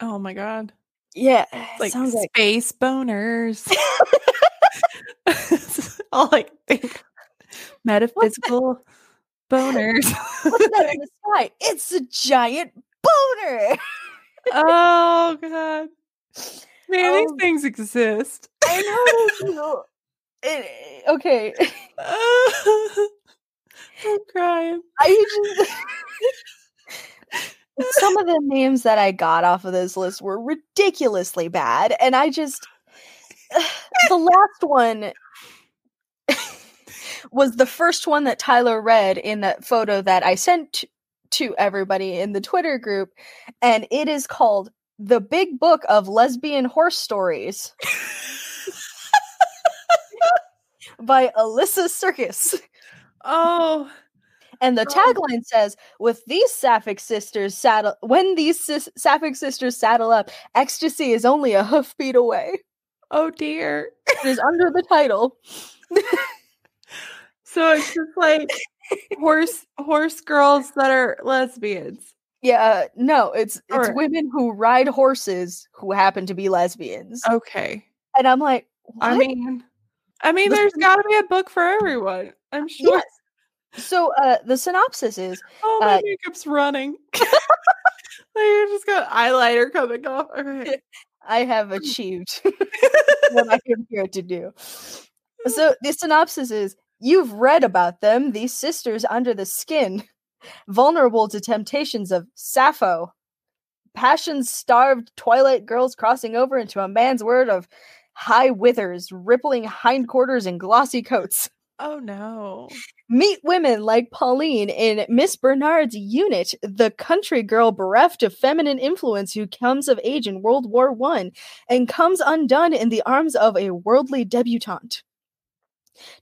Oh my god. Yeah. Sounds like space boners. All I think. Metaphysical boners. What's that in the sky? It's a giant boner. Oh god, man, these things exist. I know. Okay. I'm crying. Some of the names that I got off of this list were ridiculously bad, and I just. The last one was the first one that Tyler read in that photo that I sent to everybody in the Twitter group, and it is called The Big Book of Lesbian Horse Stories by Alyssa Circus. Oh. And the tagline says, "With these Sapphic sisters saddle, when these Sapphic sisters saddle up, ecstasy is only a hoofbeat away." Oh dear. It is under the title. So it's just like horse girls that are lesbians. Yeah, no, it's women who ride horses who happen to be lesbians. Okay. And I'm like, what? I mean, there's got to be a book for everyone, I'm sure. Yes. So the synopsis is... Oh, my makeup's running. I just got eyeliner coming off. Okay. I have achieved what I came here to do. So the synopsis is, you've read about them, these sisters under the skin, vulnerable to temptations of Sappho, passion-starved twilight girls crossing over into a man's world of high withers, rippling hindquarters and glossy coats. Oh no. Meet women like Pauline in Miss Bernard's Unit, the country girl bereft of feminine influence who comes of age in World War I and comes undone in the arms of a worldly debutante.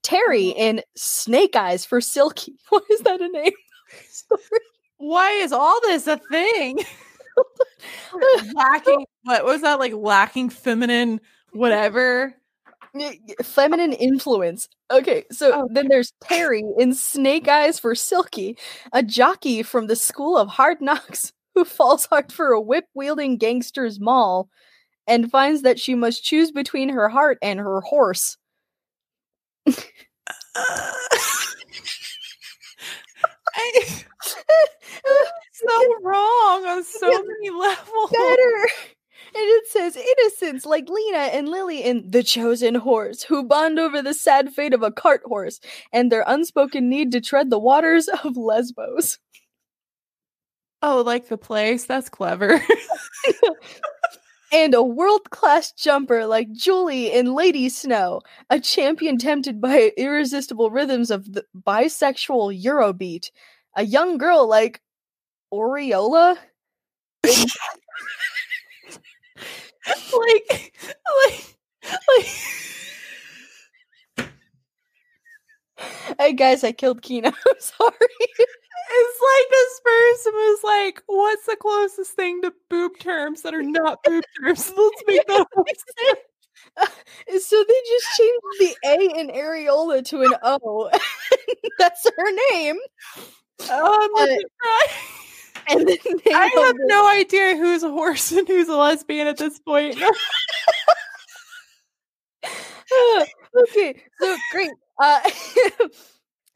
Terry in Snake Eyes for Silky. Why is that a name? Sorry. Why is all this a thing? Lacking, what was that, like, lacking feminine whatever? Feminine influence. Okay, so then there's Terry in Snake Eyes for Silky, a jockey from the School of Hard Knocks who falls hard for a whip-wielding gangster's maul and finds that she must choose between her heart and her horse. So wrong on so many levels. Better. And it says innocents like Lena and Lily in The Chosen Horse, who bond over the sad fate of a cart horse and their unspoken need to tread the waters of Lesbos. Oh, like the place? That's clever. And a world-class jumper like Julie in Lady Snow, a champion tempted by irresistible rhythms of the bisexual Eurobeat. A young girl like Aureola? like Hey guys, I killed Kina. I'm sorry. It's like this person was like, what's the closest thing to boob terms that are not boob terms? Let's make that sense. So they just changed the A in areola to an O. That's her name. And I have no idea who's a horse and who's a lesbian at this point. Okay, so great.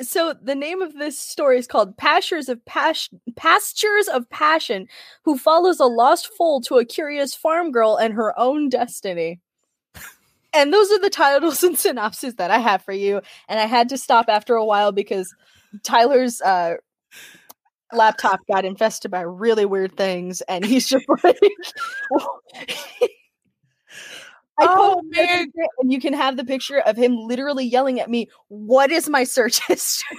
So the name of this story is called Pastures of Passion, who follows a lost foal to a curious farm girl and her own destiny. And those are the titles and synopses that I have for you. And I had to stop after a while because Tyler's laptop got infested by really weird things, and he's just like, "Oh man!" And you can have the picture of him literally yelling at me, "What is my search history?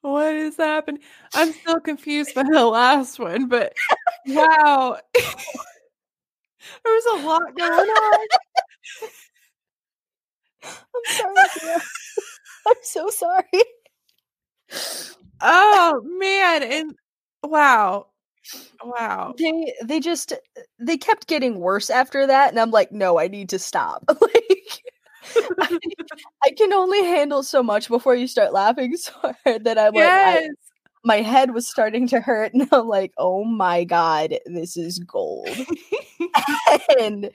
What has happened?" I'm still confused by the last one, but wow, there was a lot going on. I'm sorry. I'm so sorry. Oh man, and wow. They kept getting worse after that, and I'm like, no, I need to stop. Like I can only handle so much before you start laughing so hard that I'm like, my head was starting to hurt, and I'm like, oh my god, this is gold. And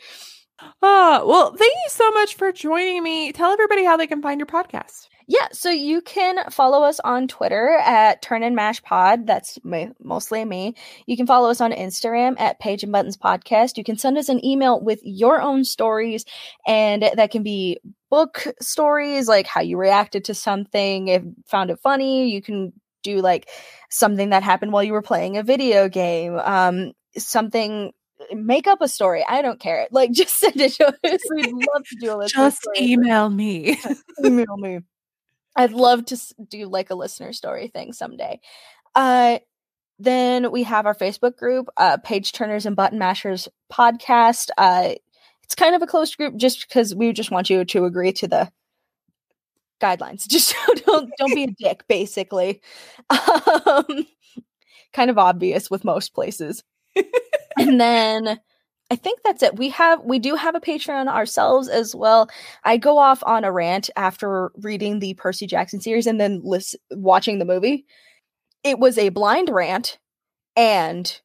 well, thank you so much for joining me. Tell everybody how they can find your podcast. Yeah, so you can follow us on Twitter at Turn and Mash Pod. That's mostly me. You can follow us on Instagram at Page and Buttons Podcast. You can send us an email with your own stories, and that can be book stories, like how you reacted to something, if found it funny. You can do like something that happened while you were playing a video game, something. Make up a story. I don't care. Like, just send it to us. We'd love to do a listener. Just email me. Email me. I'd love to do like a listener story thing someday. Then we have our Facebook group, Page Turners and Button Mashers podcast. It's kind of a closed group just because we just want you to agree to the guidelines. Just don't be a dick, basically. Kind of obvious with most places. And then I think that's it. We do have a Patreon ourselves as well. I go off on a rant after reading the Percy Jackson series and then watching the movie. It was a blind rant, and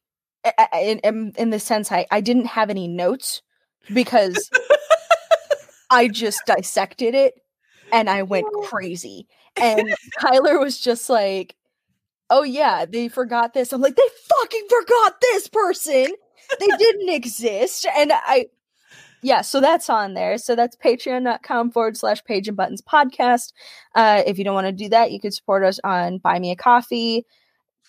in the sense I didn't have any notes because I just dissected it and I went crazy. And Tyler was just like, oh yeah, they forgot this. I'm like, they fucking forgot this person. They didn't exist. And so that's on there. So that's patreon.com/Page and Buttons podcast. If you don't want to do that, you can support us on Buy Me a Coffee,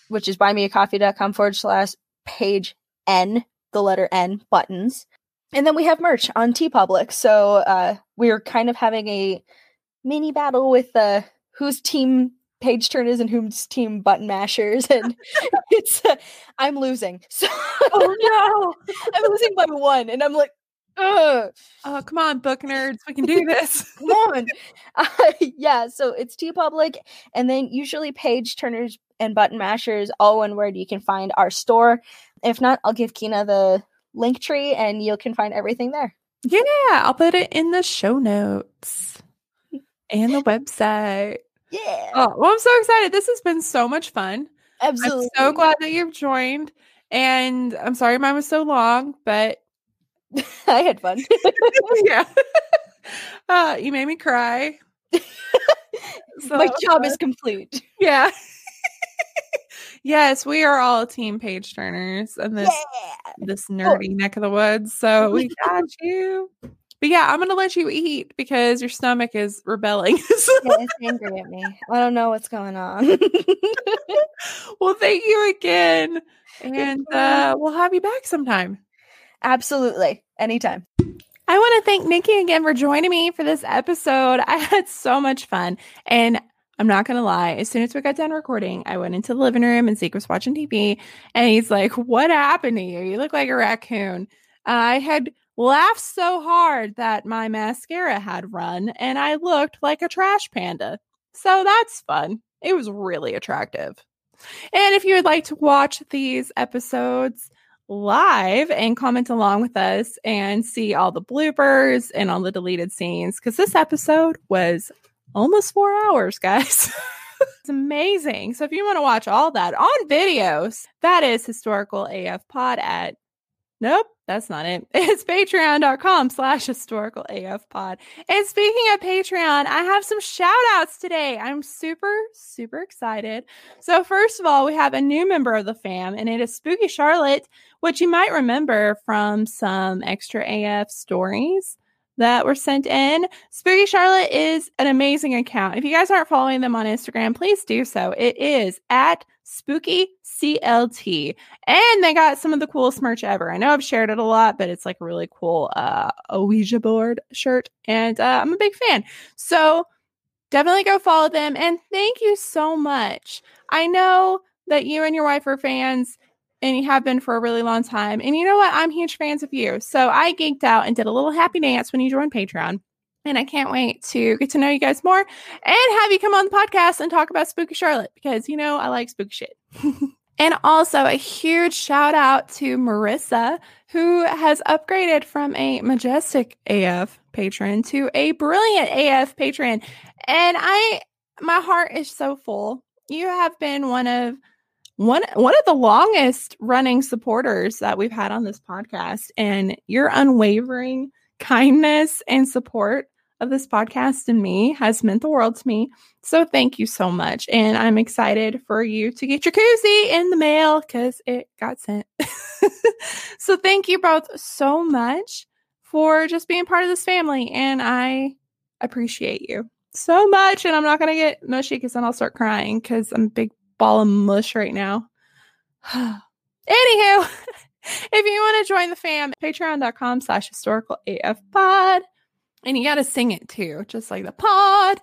which is buymeacoffee.com/Page N, the letter N, Buttons. And then we have merch on TeePublic. So we're kind of having a mini battle with whose team Page Turners and whose team Button Mashers, and it's I'm losing. So oh no, I'm losing by one, and I'm like, ugh. Oh come on, book nerds, we can do this. Come on, So it's TeePublic, and then usually Page Turners and Button Mashers, all one word. You can find our store. If not, I'll give Kina the link tree, and you can find everything there. Yeah, I'll put it in the show notes and the website. Yeah. Oh, well, I'm so excited. This has been so much fun. Absolutely. I'm so glad that you've joined. And I'm sorry mine was so long, but I had fun. Yeah. You made me cry. So, my job is complete. Yeah. Yes, we are all team Page Turners in this nerdy neck of the woods. So we got you. But yeah, I'm going to let you eat because your stomach is rebelling. It's angry at me. I don't know what's going on. Well, thank you again. And we'll have you back sometime. Absolutely. Anytime. I want to thank Nikki again for joining me for this episode. I had so much fun. And I'm not going to lie. As soon as we got done recording, I went into the living room and Zeke was watching TV. And he's like, what happened to you? You look like a raccoon. I had laughed so hard that my mascara had run and I looked like a trash panda. So that's fun. It was really attractive. And if you would like to watch these episodes live and comment along with us and see all the bloopers and all the deleted scenes, because this episode was almost 4 hours, guys. It's amazing. So if you want to watch all that on videos, that is Historical AF Pod at nope. That's not it. It's patreon.com/historicalafpod. And speaking of Patreon, I have some shout outs today. I'm super, super excited. So first of all, we have a new member of the fam, and it is Spooky Charlotte, which you might remember from some extra AF stories that were sent in. Spooky Charlotte is an amazing account. If you guys aren't following them on Instagram, please do so. It is at Spooky CLT, and they got some of the coolest merch ever. I know I've shared it a lot, but it's like a really cool Ouija board shirt, and I'm a big fan. So definitely go follow them, and thank you so much. I know that you and your wife are fans, and you have been for a really long time. And you know what? I'm huge fans of you. So I geeked out and did a little happy dance when you joined Patreon. And I can't wait to get to know you guys more and have you come on the podcast and talk about Spooky Charlotte because, you know, I like spooky shit. And also a huge shout out to Marissa, who has upgraded from a majestic AF patron to a brilliant AF patron. And my heart is so full. You have been one of the longest running supporters that we've had on this podcast, and your unwavering kindness and support of this podcast and me has meant the world to me. So thank you so much. And I'm excited for you to get your koozie in the mail because it got sent. So thank you both so much for just being part of this family. And I appreciate you so much. And I'm not going to get mushy because then I'll start crying because I'm a big ball of mush right now. Anywho, if you want to join the fam, patreon.com/historicalafpod. And you got to sing it too, just like the pod.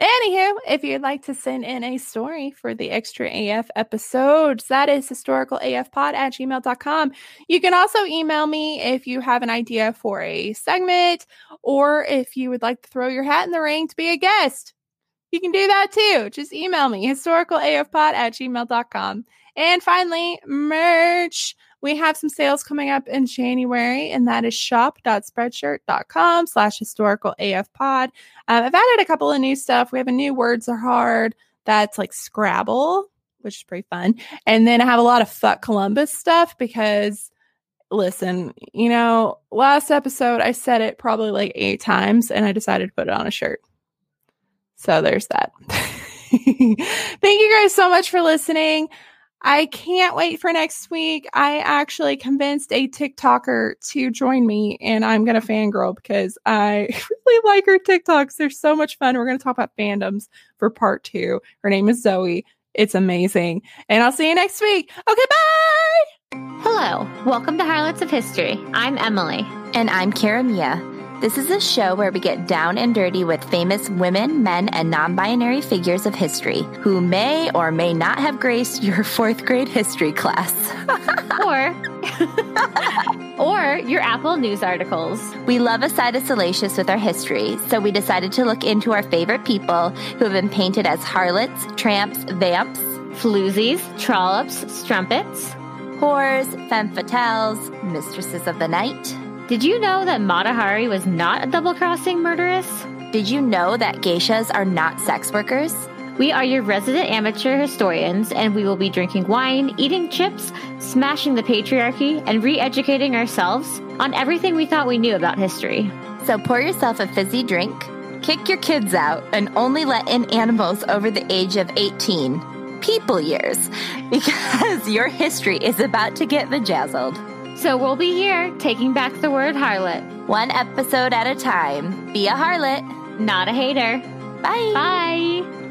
Anywho, if you'd like to send in a story for the extra AF episodes, that is historicalafpod@gmail.com. You can also email me if you have an idea for a segment or if you would like to throw your hat in the ring to be a guest. You can do that too. Just email me, historicalafpod@gmail.com. And finally, merch. We have some sales coming up in January, and that is shop.spreadshirt.com/historicalafpod. I've added a couple of new stuff. We have a new Words Are Hard that's like Scrabble, which is pretty fun. And then I have a lot of Fuck Columbus stuff because, listen, you know, last episode I said it probably like 8 times, and I decided to put it on a shirt. So there's that. Thank you guys so much for listening. I can't wait for next week. I actually convinced a TikToker to join me, and I'm going to fangirl because I really like her TikToks. They're so much fun. We're going to talk about fandoms for part 2. Her name is Zoe. It's amazing. And I'll see you next week. Okay, bye! Hello. Welcome to Highlights of History. I'm Emily. And I'm Kara Mia. This is a show where we get down and dirty with famous women, men, and non-binary figures of history who may or may not have graced your 4th grade history class. or your Apple News articles. We love a side of salacious with our history, so we decided to look into our favorite people who have been painted as harlots, tramps, vamps, floozies, trollops, strumpets, whores, femme fatales, mistresses of the night. Did you know that Mata Hari was not a double-crossing murderess? Did you know that geishas are not sex workers? We are your resident amateur historians, and we will be drinking wine, eating chips, smashing the patriarchy, and re-educating ourselves on everything we thought we knew about history. So pour yourself a fizzy drink, kick your kids out, and only let in animals over the age of 18. People years. Because your history is about to get vajazzled. So we'll be here, taking back the word harlot. 1 episode at a time. Be a harlot. Not a hater. Bye. Bye.